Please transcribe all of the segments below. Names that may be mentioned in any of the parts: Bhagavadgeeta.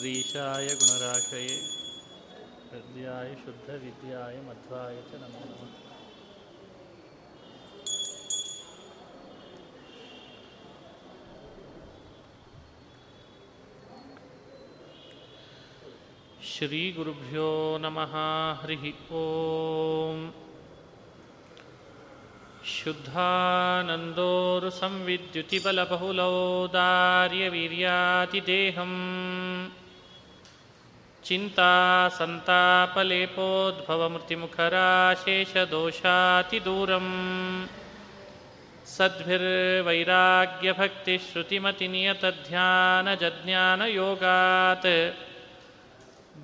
ಶ್ರೀಶಾಯ ಗುಣರಾಶಯೇ ಹೃದಯಾಯ ಶುದ್ಧ ವಿದ್ಯಾಯ ಮಧ್ವಾಯ ಚ ನಮೋ ನಮಃ. ಶ್ರೀ ಗುರುಭ್ಯೋ ನಮಃ. ಹರಿ ಓಂ. ಶುದ್ಧಾನಂದೋರು ಸಂವಿದ್ಯುತಿಬಲಬಹುಲೋದಾರ್ಯವೀರ್ಯಾತಿದೇಹಂ ಚಿಂತಾಸಂತಾಪಲೇಪೋದ್ಭವಮೃತ್ಯುಮುಖರಾಶೇಷದೋಷಾತಿದೂರಂ ಸದ್ಭಿರ್ವೈರಾಗ್ಯಭಕ್ತಿಶ್ರುತಿಮತಿನಿಯತಧ್ಯಾನಜಜ್ಞಾನಯೋಗಾತ್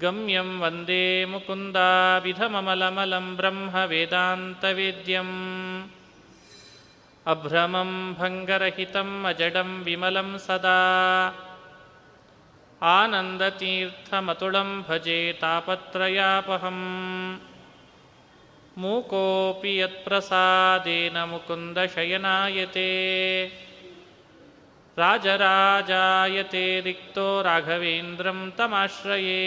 ಗಮ್ಯಂ ವಂದೇ ಮುಕುಂದಾಭಿಧಮಮಲಮಲಂ ಬ್ರಹ್ಮ ವೇದಾಂತವೇದ್ಯಂ ಅಭ್ರಮಂ ಭಂಗರಹಿತಂ ಅಜಡಂ ವಿಮಲಂ ಸದಾ ಆನಂದತೀರ್ಥಮತುಳಂ ಭಜೆ ತಾಪತ್ರಯಾಪಹಂ. ಮೂಕೋಪಿ ಯತ್ಪ್ರಸಾದೇನ ಮುಕುಂದಶಯನಾಯತೆ ರಾಜರಾಜಾಯತೆ ರಿಕ್ತೋ ರಾಘವೇಂದ್ರಂ ತಮಾಶ್ರಯೇ.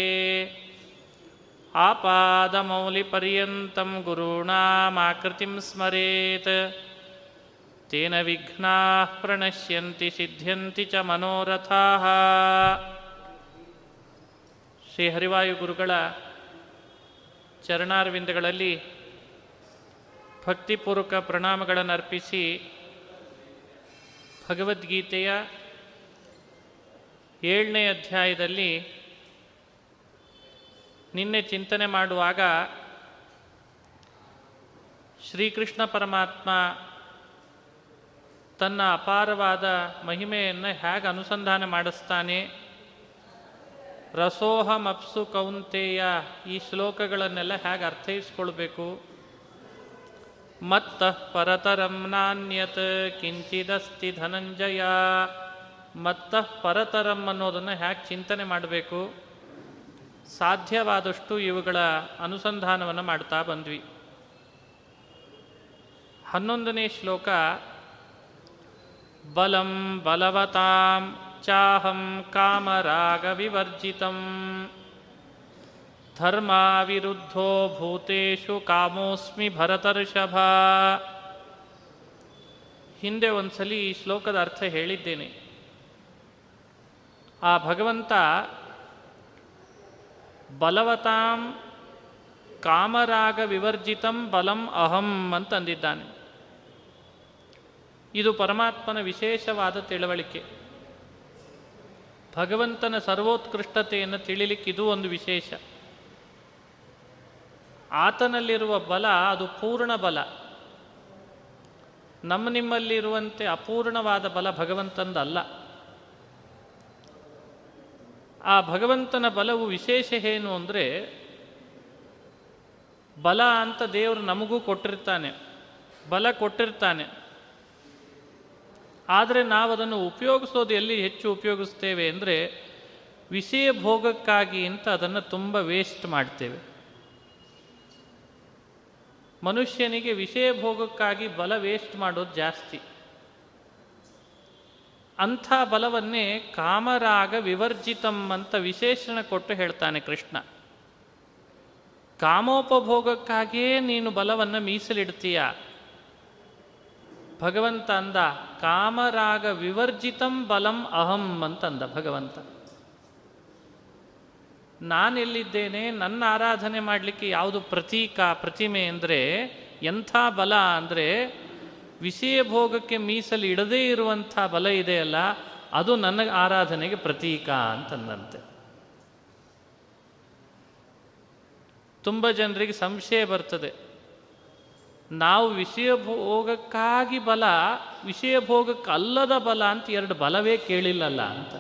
ಆಪಾದಮೌಲಿಪರ್ಯಂತಂ ಗುರುಣಾಮಾಕೃತಿಂ ಸ್ಮರೇತ್ ತೇನ ವಿಘ್ನಾಃ ಪ್ರಣಶ್ಯಂತಿ ಸಿದ್ಧ್ಯಂತಿ ಚ ಮನೋರಥಾಃ. ಶ್ರೀ ಹರಿವಾಯು ಗುರುಗಳ ಚರಣಾರವಿಂದಗಳಲ್ಲಿ ಭಕ್ತಿಪೂರ್ವಕ ಪ್ರಣಾಮಗಳನ್ನು ಅರ್ಪಿಸಿ ಭಗವದ್ಗೀತೆಯ 7ನೇ ಅಧ್ಯಾಯದಲ್ಲಿ ನಿನ್ನೆ ಚಿಂತನೆ ಮಾಡುವಾಗ ಶ್ರೀಕೃಷ್ಣ ಪರಮಾತ್ಮ ತನ್ನ ಅಪಾರವಾದ ಮಹಿಮೆಯನ್ನು ಹೇಗೆ ಅನುಸಂಧಾನ ಮಾಡಿಸ್ತಾನೆ, ರಸೋಹಂ ಅಪ್ಸು ಕೌಂತೆಯ ಈ ಶ್ಲೋಕಗಳನ್ನೆಲ್ಲ ಹೇಗೆ ಅರ್ಥೈಸ್ಕೊಳ್ಬೇಕು. ಮತ್ತಃ ಪರತರಂ ನಾಣ್ಯತ್ ಕಿಂಚಿದಸ್ತಿ ಧನಂಜಯ, ಮತ್ತಃ ಪರತರಂ ಅನ್ನೋದನ್ನು ಹೇಗೆ ಚಿಂತನೆ ಮಾಡಬೇಕು, ಸಾಧ್ಯವಾದಷ್ಟು ಇವುಗಳ ಅನುಸಂಧಾನವನ್ನು ಮಾಡ್ತಾ ಬಂದ್ವಿ. 11ನೇ ಶ್ಲೋಕ ಬಲಂ ಬಲವತಾಂ ಚಾಹಂ ಕಾಮರಾಗವಿವರ್ಜಿತಂ ಧರ್ಮಾವಿರುದ್ಧೋ ಭೂತೇಷು ಕಾಮೋಸ್ಮಿ ಭರತರ್ಷಭ. ಹಿಂದೆ ಒಂದ್ಸಲಿ ಈ ಶ್ಲೋಕದ ಅರ್ಥ ಹೇಳಿದ್ದೇನೆ. ಆ ಭಗವಂತ ಬಲವತಾಂ ಕಾಮರಾಗ ವಿವರ್ಜಿತಂ ಬಲಂ ಅಹಂ ಅಂತಂದಿದ್ದಾನೆ. ಇದು ಪರಮಾತ್ಮನ ವಿಶೇಷವಾದ ತಿಳುವಳಿಕೆ. ಭಗವಂತನ ಸರ್ವೋತ್ಕೃಷ್ಟತೆಯನ್ನು ತಿಳಿಲಿಕ್ಕಿದು ಒಂದು ವಿಶೇಷ. ಆತನಲ್ಲಿರುವ ಬಲ ಅದು ಪೂರ್ಣ ಬಲ. ನಿಮ್ಮಲ್ಲಿರುವಂತೆ ಅಪೂರ್ಣವಾದ ಬಲ ಭಗವಂತಂದಲ್ಲ. ಆ ಭಗವಂತನ ಬಲವು ವಿಶೇಷ ಏನು ಅಂದರೆ, ಬಲ ಅಂತ ದೇವರು ನಮಗೂ ಕೊಟ್ಟಿರ್ತಾನೆ, ಬಲ ಕೊಟ್ಟಿರ್ತಾನೆ. ಆದರೆ ನಾವು ಅದನ್ನು ಉಪಯೋಗಿಸೋದು ಎಲ್ಲಿ ಹೆಚ್ಚು ಉಪಯೋಗಿಸ್ತೇವೆ ಅಂದರೆ ವಿಷಯ ಭೋಗಕ್ಕಾಗಿ ಅಂತ ಅದನ್ನು ತುಂಬ ವೇಸ್ಟ್ ಮಾಡ್ತೇವೆ. ಮನುಷ್ಯನಿಗೆ ವಿಷಯ ಭೋಗಕ್ಕಾಗಿ ಬಲ ವೇಸ್ಟ್ ಮಾಡೋದು ಜಾಸ್ತಿ. ಅಂಥ ಬಲವನ್ನೇ ಕಾಮರಾಗ ವಿವರ್ಜಿತಂ ಅಂತ ವಿಶೇಷಣ ಕೊಟ್ಟು ಹೇಳ್ತಾನೆ ಕೃಷ್ಣ. ಕಾಮೋಪಭೋಗಕ್ಕಾಗಿಯೇ ನೀನು ಬಲವನ್ನು ಮೀಸಲಿಡ್ತೀಯ. ಭಗವಂತ ಅಂದ ಕಾಮರಾಗ ವಿವರ್ಜಿತಂ ಬಲಂ ಅಹಂ ಅಂತಂದ ಭಗವಂತ. ನಾನೆಲ್ಲಿದ್ದೇನೆ, ನನ್ನ ಆರಾಧನೆ ಮಾಡಲಿಕ್ಕೆ ಯಾವುದು ಪ್ರತೀಕ ಪ್ರತಿಮೆ ಅಂದರೆ, ಎಂಥ ಬಲ ಅಂದರೆ ವಿಷಯ ಭೋಗಕ್ಕೆ ಮೀಸಲು ಇಡದೇ ಇರುವಂಥ ಬಲ ಇದೆಯಲ್ಲ, ಅದು ನನ್ನ ಆರಾಧನೆಗೆ ಪ್ರತೀಕ ಅಂತಂದಂತೆ. ತುಂಬ ಜನರಿಗೆ ಸಂಶಯ ಬರ್ತದೆ, ನಾವು ವಿಷಯ ಭೋಗಕ್ಕಾಗಿ ಬಲ, ವಿಷಯ ಭೋಗಕ್ಕಲ್ಲದ ಬಲ ಅಂತ ಎರಡು ಬಲವೇ ಕೇಳಿಲ್ಲಲ್ಲ ಅಂತ.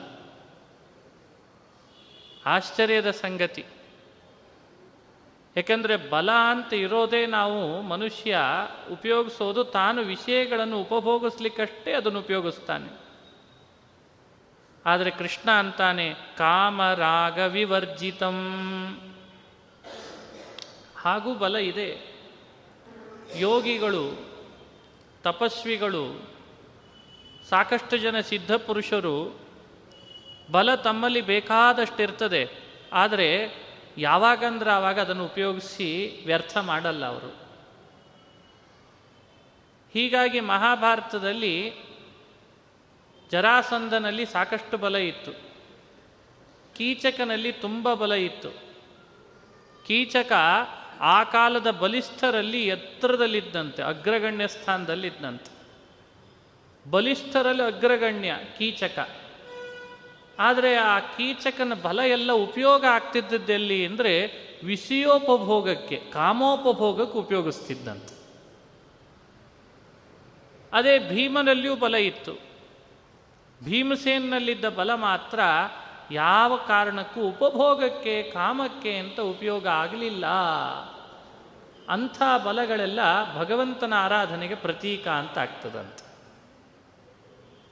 ಆಶ್ಚರ್ಯದ ಸಂಗತಿ. ಯಾಕೆಂದರೆ ಬಲ ಅಂತ ಇರೋದೇ ನಾವು ಮನುಷ್ಯ ಉಪಯೋಗಿಸೋದು ತಾನು ವಿಷಯಗಳನ್ನು ಉಪಭೋಗಿಸ್ಲಿಕ್ಕಷ್ಟೇ ಅದನ್ನು ಉಪಯೋಗಿಸ್ತಾನೆ. ಆದರೆ ಕೃಷ್ಣ ಅಂತಾನೆ ಕಾಮರಾಗ ವಿವರ್ಜಿತಂ. ಹಾಗೂ ಬಲ ಇದೆ. ಯೋಗಿಗಳು, ತಪಸ್ವಿಗಳು, ಸಾಕಷ್ಟು ಜನ ಸಿದ್ಧ ಪುರುಷರು ಬಲ ತಮ್ಮಲ್ಲಿ ಬೇಕಾದಷ್ಟಿರ್ತದೆ, ಆದರೆ ಯಾವಾಗಂದ್ರೆ ಆವಾಗ ಅದನ್ನು ಉಪಯೋಗಿಸಿ ವ್ಯರ್ಥ ಮಾಡಲ್ಲ ಅವರು. ಹೀಗಾಗಿ ಮಹಾಭಾರತದಲ್ಲಿ ಜರಾಸಂಧನಲ್ಲಿ ಸಾಕಷ್ಟು ಬಲ ಇತ್ತು, ಕೀಚಕನಲ್ಲಿ ತುಂಬ ಬಲ ಇತ್ತು. ಕೀಚಕ ಆ ಕಾಲದ ಬಲಿಷ್ಠರಲ್ಲಿ ಎತ್ತರದಲ್ಲಿದ್ದಂತೆ, ಅಗ್ರಗಣ್ಯ ಸ್ಥಾನದಲ್ಲಿದ್ದಂತೆ, ಬಲಿಷ್ಠರಲ್ಲಿ ಅಗ್ರಗಣ್ಯ ಕೀಚಕ. ಆದರೆ ಆ ಕೀಚಕನ ಬಲ ಎಲ್ಲ ಉಪಯೋಗ ಆಗ್ತಿದ್ದದ್ದೆಲ್ಲಿ ಅಂದರೆ ವಿಷಯೋಪಭೋಗಕ್ಕೆ, ಕಾಮೋಪಭೋಗಕ್ಕೆ ಉಪಯೋಗಿಸ್ತಿದ್ದಂತೆ. ಅದೇ ಭೀಮನಲ್ಲಿಯೂ ಬಲ ಇತ್ತು. ಭೀಮಸೇನ್ನಲ್ಲಿದ್ದ ಬಲ ಮಾತ್ರ ಯಾವ ಕಾರಣಕ್ಕೂ ಉಪಭೋಗಕ್ಕೆ, ಕಾಮಕ್ಕೆ ಅಂತ ಉಪಯೋಗ ಆಗಲಿಲ್ಲ. ಅಂಥ ಬಲಗಳೆಲ್ಲ ಭಗವಂತನ ಆರಾಧನೆಗೆ ಪ್ರತೀಕ ಅಂತ ಆಗ್ತದಂತೆ.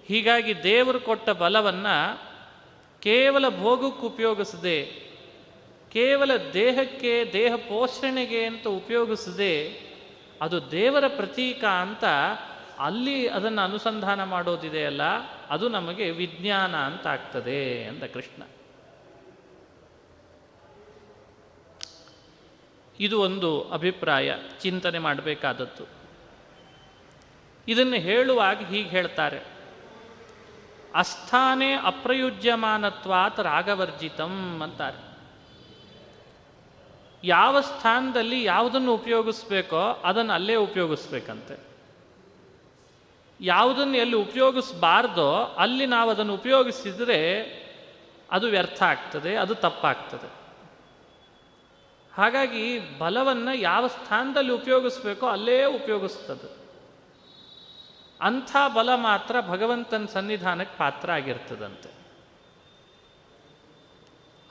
ಹೀಗಾಗಿ ದೇವರು ಕೊಟ್ಟ ಬಲವನ್ನು ಕೇವಲ ಭೋಗಕ್ಕೆ ಉಪಯೋಗಿಸದೆ, ಕೇವಲ ದೇಹಕ್ಕೆ, ದೇಹ ಪೋಷಣೆಗೆ ಅಂತ ಉಪಯೋಗಿಸದೆ, ಅದು ದೇವರ ಪ್ರತೀಕ ಅಂತ ಅಲ್ಲಿ ಅದನ್ನು ಅನುಸಂಧಾನ ಮಾಡೋದಿದೆಯಲ್ಲ, ಅದು ನಮಗೆ ವಿಜ್ಞಾನ ಅಂತ ಆಗ್ತದೆ ಅಂತ ಕೃಷ್ಣ. ಇದು ಒಂದು ಅಭಿಪ್ರಾಯ, ಚಿಂತನೆ ಮಾಡಬೇಕಾದದ್ದು. ಇದನ್ನು ಹೇಳುವಾಗ ಹೀಗೆ ಹೇಳ್ತಾರೆ, ಅಸ್ಥಾನೇ ಅಪ್ರಯುಜ್ಯಮಾನತ್ವಾತ್ ರಾಗವರ್ಜಿತಂ ಅಂತಾರೆ. ಯಾವ ಸ್ಥಾನದಲ್ಲಿ ಯಾವುದನ್ನು ಉಪಯೋಗಿಸ್ಬೇಕೋ ಅದನ್ನು ಅಲ್ಲೇ ಉಪಯೋಗಿಸ್ಬೇಕಂತೆ, ಯಾವುದನ್ನು ಎಲ್ಲಿ ಉಪಯೋಗಿಸಬಾರ್ದೋ ಅಲ್ಲಿ ನಾವು ಅದನ್ನು ಉಪಯೋಗಿಸಿದರೆ ಅದು ವ್ಯರ್ಥ ಆಗ್ತದೆ, ಅದು ತಪ್ಪಾಗ್ತದೆ. ಹಾಗಾಗಿ ಬಲವನ್ನು ಯಾವ ಸ್ಥಾನದಲ್ಲಿ ಉಪಯೋಗಿಸ್ಬೇಕೋ ಅಲ್ಲೇ ಉಪಯೋಗಿಸ್ತದೆ. ಅಂಥ ಬಲ ಮಾತ್ರ ಭಗವಂತನ ಸನ್ನಿಧಾನಕ್ಕೆ ಪಾತ್ರ ಆಗಿರ್ತದಂತೆ.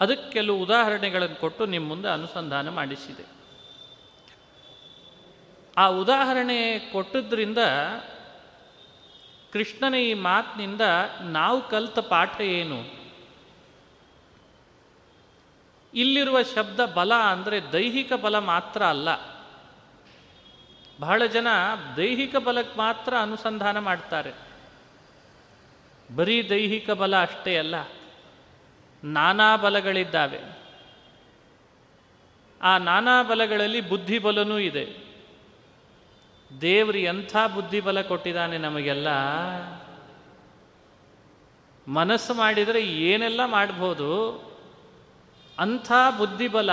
ಅದಕ್ಕೆ ಕೆಲವು ಉದಾಹರಣೆಗಳನ್ನು ಕೊಟ್ಟು ನಿಮ್ಮ ಮುಂದೆ ಅನುಸಂಧಾನ ಮಾಡಿಸಿದೆ. ಆ ಉದಾಹರಣೆ ಕೊಟ್ಟದ್ರಿಂದ ಕೃಷ್ಣನ ಈ ಮಾತಿನಿಂದ ನಾವು ಕಲಿತ ಪಾಠ ಏನು? ಇಲ್ಲಿರುವ ಶಬ್ದ ಬಲ ಅಂದರೆ ದೈಹಿಕ ಬಲ ಮಾತ್ರ ಅಲ್ಲ. ಬಹಳ ಜನ ದೈಹಿಕ ಬಲಕ್ಕೆ ಮಾತ್ರ ಅನುಸಂಧಾನ ಮಾಡ್ತಾರೆ. ಬರೀ ದೈಹಿಕ ಬಲ ಅಷ್ಟೇ ಅಲ್ಲ, ನಾನಾ ಬಲಗಳಿದ್ದಾವೆ. ಆ ನಾನಾ ಬಲಗಳಲ್ಲಿ ಬುದ್ಧಿಬಲನೂ ಇದೆ. ದೇವರು ಎಂಥ ಬುದ್ಧಿಬಲ ಕೊಟ್ಟಿದ್ದಾನೆ ನಮಗೆಲ್ಲ. ಮನಸ್ಸು ಮಾಡಿದರೆ ಏನೆಲ್ಲ ಮಾಡ್ಬೋದು, ಅಂಥ ಬುದ್ಧಿಬಲ.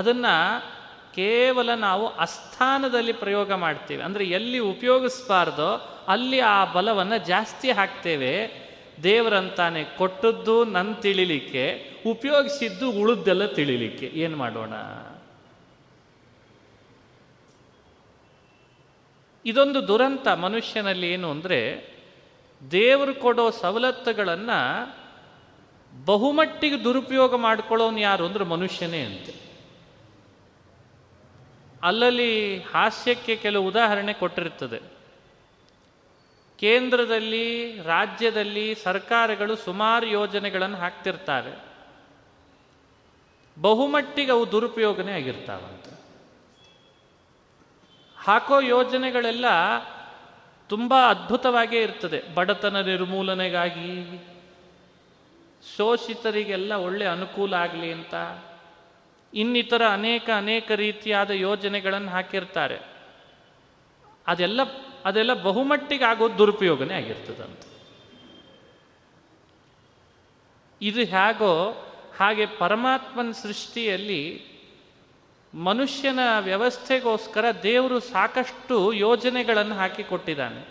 ಅದನ್ನು ಕೇವಲ ನಾವು ಅಸ್ಥಾನದಲ್ಲಿ ಪ್ರಯೋಗ ಮಾಡ್ತೀವಿ, ಅಂದರೆ ಎಲ್ಲಿ ಉಪಯೋಗಿಸಬಾರ್ದೋ ಅಲ್ಲಿ ಆ ಬಲವನ್ನು ಜಾಸ್ತಿ ಹಾಕ್ತೇವೆ. ದೇವರಂತಾನೆ ಕೊಟ್ಟದ್ದು ನನ್ನ ತಿಳಿಲಿಕ್ಕೆ, ಉಪಯೋಗಿಸಿದ್ದು ಉಳಿದೆಲ್ಲ ತಿಳಿಲಿಕ್ಕೆ. ಏನು ಮಾಡೋಣ? ಇದೊಂದು ದುರಂತ ಮನುಷ್ಯನಲ್ಲಿ. ಏನು ಅಂದರೆ, ದೇವರು ಕೊಡೋ ಸವಲತ್ತುಗಳನ್ನು ಬಹುಮಟ್ಟಿಗೆ ದುರುಪಯೋಗ ಮಾಡ್ಕೊಳ್ಳೋನು ಯಾರು ಅಂದರೆ ಮನುಷ್ಯನೇ ಅಂತೆ. ಅಲ್ಲಲ್ಲಿ ಹಾಸ್ಯಕ್ಕೆ ಕೆಲವು ಉದಾಹರಣೆ ಕೊಟ್ಟಿರ್ತದೆ. ಕೇಂದ್ರದಲ್ಲಿ, ರಾಜ್ಯದಲ್ಲಿ ಸರ್ಕಾರಗಳು ಸುಮಾರು ಯೋಜನೆಗಳನ್ನು ಹಾಕ್ತಿರ್ತಾರೆ, ಬಹುಮಟ್ಟಿಗೆ ಅವು ದುರುಪಯೋಗನೇ ಆಗಿರ್ತಾವಂತೆ. ಹಾಕೋ ಯೋಜನೆಗಳೆಲ್ಲ ತುಂಬ ಅದ್ಭುತವಾಗೇ ಇರ್ತದೆ, ಬಡತನ ನಿರ್ಮೂಲನೆಗಾಗಿ, ಶೋಷಿತರಿಗೆಲ್ಲ ಒಳ್ಳೆ ಅನುಕೂಲ ಆಗಲಿ ಅಂತ. ಇನ್ನಿತರ ಅನೇಕ ರೀತಿಯಾದ ಯೋಜನೆಗಳನ್ನು ಹಾಕಿರ್ತಾರೆ. ಅದೆಲ್ಲ ಬಹುಮಟ್ಟಿಗೆ ಆಗೋದು ದುರುಪಯೋಗನೇ ಆಗಿರ್ತದಂತೆ. ಇದು ಹೇಗೋ ಹಾಗೆ ಪರಮಾತ್ಮನ ಸೃಷ್ಟಿಯಲ್ಲಿ ಮನುಷ್ಯನ ವ್ಯವಸ್ಥೆಗೋಸ್ಕರ ದೇವರು ಸಾಕಷ್ಟು ಯೋಜನೆಗಳನ್ನು ಹಾಕಿಕೊಟ್ಟಿದ್ದಾನೆ.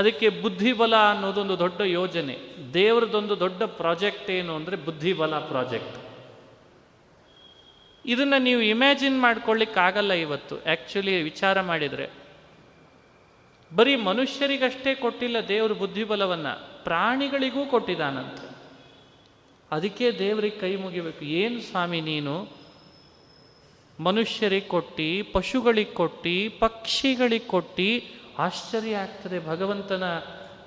ಅದಕ್ಕೆ ಬುದ್ಧಿಬಲ ಅನ್ನೋದೊಂದು ದೊಡ್ಡ ಯೋಜನೆ. ದೇವರದೊಂದು ದೊಡ್ಡ ಪ್ರಾಜೆಕ್ಟ್ ಏನು ಅಂದರೆ ಬುದ್ಧಿಬಲ ಪ್ರಾಜೆಕ್ಟ್. ಇದನ್ನು ನೀವು ಇಮ್ಯಾಜಿನ್ ಮಾಡ್ಕೊಳ್ಳಿಕ್ಕಾಗಲ್ಲ ಇವತ್ತು. ಆ್ಯಕ್ಚುಲಿ ವಿಚಾರ ಮಾಡಿದರೆ ಬರೀ ಮನುಷ್ಯರಿಗಷ್ಟೇ ಕೊಟ್ಟಿಲ್ಲ ದೇವರು ಬುದ್ಧಿಬಲವನ್ನು, ಪ್ರಾಣಿಗಳಿಗೂ ಕೊಟ್ಟಿದ್ದಾನಂತೆ. ಅದಕ್ಕೆ ದೇವರಿಗೆ ಕೈ ಮುಗಿಬೇಕು. ಏನು ಸ್ವಾಮಿ ನೀನು ಮನುಷ್ಯರಿಗೆ ಕೊಟ್ಟು, ಪಶುಗಳಿಗೆ ಕೊಟ್ಟು, ಪಕ್ಷಿಗಳಿಗೆ ಕೊಟ್ಟು, ಆಶ್ಚರ್ಯ ಆಗ್ತದೆ ಭಗವಂತನ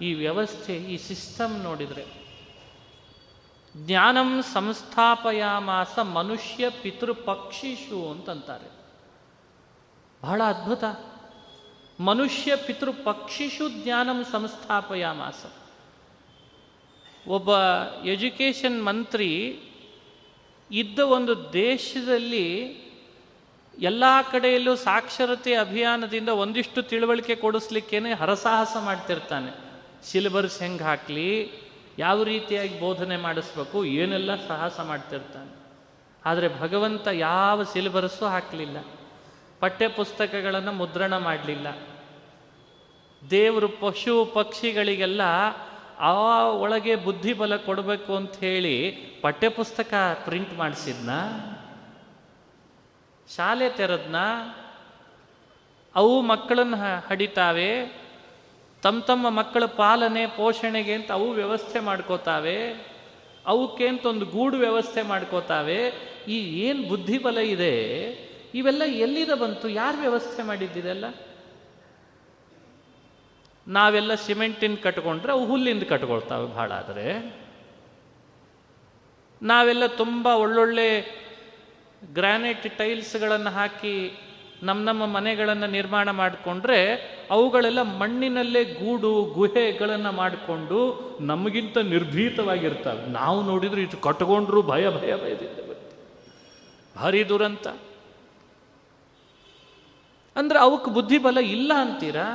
ಈ ವ್ಯವಸ್ಥೆ, ಈ ಸಿಸ್ಟಮ್ ನೋಡಿದರೆ. ಜ್ಞಾನಂ ಸಂಸ್ಥಾಪಯಾಮಾಸ ಮನುಷ್ಯ ಪಿತೃಪಕ್ಷಿಷು ಅಂತಂತಾರೆ. ಬಹಳ ಅದ್ಭುತ. ಮನುಷ್ಯ ಪಿತೃಪಕ್ಷಿಷು ಜ್ಞಾನಂ ಸಂಸ್ಥಾಪಯಾಮಾಸ. ಒಬ್ಬ ಎಜುಕೇಷನ್ ಮಂತ್ರಿ ಇದ್ದ ಒಂದು ದೇಶದಲ್ಲಿ ಎಲ್ಲ ಕಡೆಯಲ್ಲೂ ಸಾಕ್ಷರತೆ ಅಭಿಯಾನದಿಂದ ಒಂದಿಷ್ಟು ತಿಳುವಳಿಕೆ ಕೊಡಿಸ್ಲಿಕ್ಕೇನೆ ಹರಸಾಹಸ ಮಾಡ್ತಿರ್ತಾನೆ. ಸಿಲೆಬಸ್ ಹೆಂಗೆ ಹಾಕಲಿ, ಯಾವ ರೀತಿಯಾಗಿ ಬೋಧನೆ ಮಾಡಿಸ್ಬೇಕು, ಏನೆಲ್ಲ ಸಾಹಸ ಮಾಡ್ತಿರ್ತಾನೆ. ಆದರೆ ಭಗವಂತ ಯಾವ ಸಿಲೆಬಸ್ಸು ಹಾಕಲಿಲ್ಲ, ಪಠ್ಯ ಪುಸ್ತಕಗಳನ್ನು ಮುದ್ರಣ ಮಾಡಲಿಲ್ಲ. ದೇವರು ಪಶು ಪಕ್ಷಿಗಳಿಗೆಲ್ಲ ಆ ಒಳಗೆ ಬುದ್ಧಿಬಲ ಕೊಡಬೇಕು ಅಂಥೇಳಿ ಪಠ್ಯಪುಸ್ತಕ ಪ್ರಿಂಟ್ ಮಾಡಿಸಿದ್ನ, ಶಾಲೆ ತೆರೆದ್ನ, ಅವು ಮಕ್ಕಳನ್ನು ಹಡಿತಾವೆ, ತಮ್ಮ ತಮ್ಮ ಮಕ್ಕಳ ಪಾಲನೆ ಪೋಷಣೆಗೆ ಅಂತ ಅವು ವ್ಯವಸ್ಥೆ ಮಾಡ್ಕೋತಾವೆ, ಅವಕ್ಕೇಂತ ಒಂದು ಗೂಡು ವ್ಯವಸ್ಥೆ ಮಾಡ್ಕೋತಾವೆ. ಈ ಏನು ಬುದ್ಧಿಬಲ ಇದೆ, ಇವೆಲ್ಲ ಎಲ್ಲಿದ ಬಂತು, ಯಾರು ವ್ಯವಸ್ಥೆ ಮಾಡಿದ್ದಿದೆಲ್ಲ? ನಾವೆಲ್ಲ ಸಿಮೆಂಟಿಂದ ಕಟ್ಕೊಂಡ್ರೆ ಅವು ಹುಲ್ಲಿಂದ ಕಟ್ಕೊಳ್ತಾವೆ ಭಾಳ. ಆದರೆ ನಾವೆಲ್ಲ ತುಂಬ ಒಳ್ಳೊಳ್ಳೆ ಗ್ರಾನೈಟ್ ಟೈಲ್ಸ್ಗಳನ್ನು ಹಾಕಿ ನಮ್ಮ ನಮ್ಮ ಮನೆಗಳನ್ನು ನಿರ್ಮಾಣ ಮಾಡಿಕೊಂಡ್ರೆ ಅವುಗಳೆಲ್ಲ ಮಣ್ಣಿನಲ್ಲೇ ಗೂಡು ಗುಹೆಗಳನ್ನು ಮಾಡಿಕೊಂಡು ನಮಗಿಂತ ನಿರ್ಭೀತವಾಗಿರ್ತವೆ. ನಾವು ನೋಡಿದರೆ ಇಷ್ಟು ಕಟ್ಕೊಂಡ್ರು ಭಯ ಭಯ ಭಯದಿಂದ ಬರುತ್ತೆ, ಭಾರಿ ದುರಂತ. ಅಂದರೆ ಅವಕ್ಕೆ ಬುದ್ಧಿಬಲ ಇಲ್ಲ ಅಂತೀರಾ?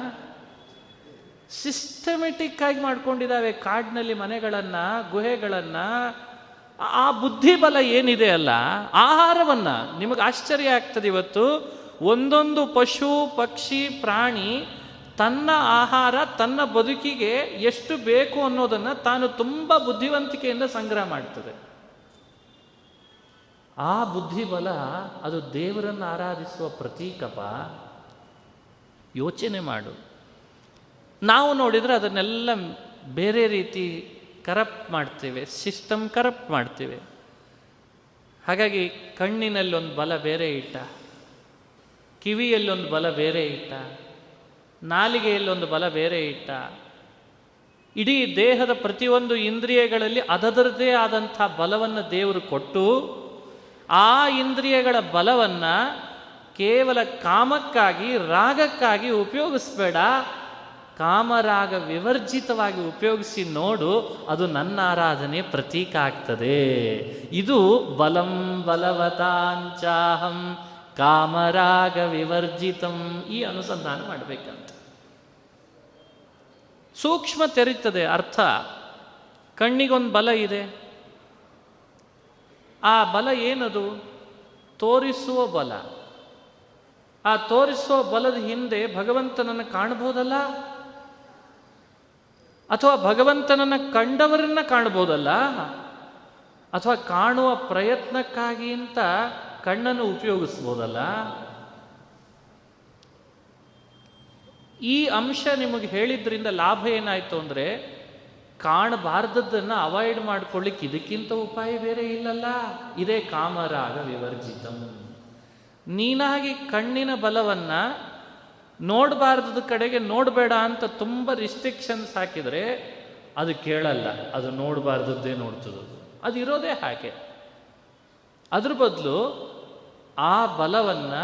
ಸಿಸ್ಟಮೆಟಿಕ್ ಆಗಿ ಮಾಡ್ಕೊಂಡಿದ್ದಾವೆ ಕಾಡಿನಲ್ಲಿ ಮನೆಗಳನ್ನು, ಗುಹೆಗಳನ್ನು. ಆ ಬುದ್ಧಿಬಲ ಏನಿದೆ ಅಲ್ಲ, ಆಹಾರವನ್ನು, ನಿಮಗೆ ಆಶ್ಚರ್ಯ ಆಗ್ತದೆ, ಇವತ್ತು ಒಂದೊಂದು ಪಶು ಪಕ್ಷಿ ಪ್ರಾಣಿ ತನ್ನ ಆಹಾರ ತನ್ನ ಬದುಕಿಗೆ ಎಷ್ಟು ಬೇಕು ಅನ್ನೋದನ್ನು ತಾನು ತುಂಬ ಬುದ್ಧಿವಂತಿಕೆಯಿಂದ ಸಂಗ್ರಹ ಮಾಡ್ತದೆ. ಆ ಬುದ್ಧಿಬಲ ಅದು ದೇವರನ್ನು ಆರಾಧಿಸುವ ಪ್ರತೀಕಪ್ಪ, ಯೋಚನೆ ಮಾಡು. ನಾವು ನೋಡಿದರೆ ಅದನ್ನೆಲ್ಲ ಬೇರೆ ರೀತಿ ಕರಪ್ಟ್ ಮಾಡ್ತೇವೆ, ಸಿಸ್ಟಮ್ ಕರಪ್ಟ್ ಮಾಡ್ತೇವೆ. ಹಾಗಾಗಿ ಕಣ್ಣಿನಲ್ಲೊಂದು ಬಲ ಬೇರೆ ಇಟ್ಟ, ಕಿವಿಯಲ್ಲೊಂದು ಬಲ ಬೇರೆ ಇಟ್ಟ, ನಾಲಿಗೆಯಲ್ಲೊಂದು ಬಲ ಬೇರೆ ಇಟ್ಟ, ಇಡೀ ದೇಹದ ಪ್ರತಿಯೊಂದು ಇಂದ್ರಿಯಗಳಲ್ಲಿ ಅದರದೇ ಆದಂಥ ಬಲವನ್ನು ದೇವರು ಕೊಟ್ಟು, ಆ ಇಂದ್ರಿಯಗಳ ಬಲವನ್ನು ಕೇವಲ ಕಾಮಕ್ಕಾಗಿ ರಾಗಕ್ಕಾಗಿ ಉಪಯೋಗಿಸ್ಬೇಡ, ಕಾಮರಾಗ ವಿವರ್ಜಿತವಾಗಿ ಉಪಯೋಗಿಸಿ ನೋಡು, ಅದು ನನ್ನ ಆರಾಧನೆ ಪ್ರತೀಕ ಆಗ್ತದೆ. ಇದು ಬಲಂ ಬಲವತಾಂಚಾಹಂ ಕಾಮರಾಗ ವಿವರ್ಜಿತಂ, ಈ ಅನುಸಂಧಾನ ಮಾಡಬೇಕಂತ. ಸೂಕ್ಷ್ಮ ತೆರೀತದೆ ಅರ್ಥ. ಕಣ್ಣಿಗೊಂದು ಬಲ ಇದೆ, ಆ ಬಲ ಏನದು? ತೋರಿಸುವ ಬಲ. ಆ ತೋರಿಸುವ ಬಲದ ಹಿಂದೆ ಭಗವಂತನನ್ನು ಕಾಣ್ಬೋದಲ್ಲ, ಅಥವಾ ಭಗವಂತನನ್ನು ಕಂಡವರನ್ನ ಕಾಣ್ಬೋದಲ್ಲ, ಅಥವಾ ಕಾಣುವ ಪ್ರಯತ್ನಕ್ಕಾಗಿ ಅಂತ ಕಣ್ಣನ್ನು ಉಪಯೋಗಿಸ್ಬೋದಲ್ಲ. ಈ ಅಂಶ ನಿಮಗೆ ಹೇಳಿದ್ರಿಂದ ಲಾಭ ಏನಾಯಿತು ಅಂದರೆ, ಕಾಣಬಾರ್ದದ್ದನ್ನು ಅವಾಯ್ಡ್ ಮಾಡ್ಕೊಳ್ಳಿಕ್ಕೆ ಇದಕ್ಕಿಂತ ಉಪಾಯ ಬೇರೆ ಇಲ್ಲಲ್ಲ. ಇದೇ ಕಾಮರಾಗ ವಿವರ್ಜಿತಂ. ನೀನಾಗಿ ಕಣ್ಣಿನ ಬಲವನ್ನು ನೋಡಬಾರ್ದದ ಕಡೆಗೆ ನೋಡಬೇಡ ಅಂತ ತುಂಬ ರಿಸ್ಟ್ರಿಕ್ಷನ್ಸ್ ಹಾಕಿದರೆ ಅದು ಕೇಳಲ್ಲ, ಅದು ನೋಡಬಾರ್ದದ್ದೇ ನೋಡ್ತದೆ, ಅದು ಇರೋದೇ ಹಾಗೆ. ಅದ್ರ ಬದಲು ಆ ಬಲವನ್ನು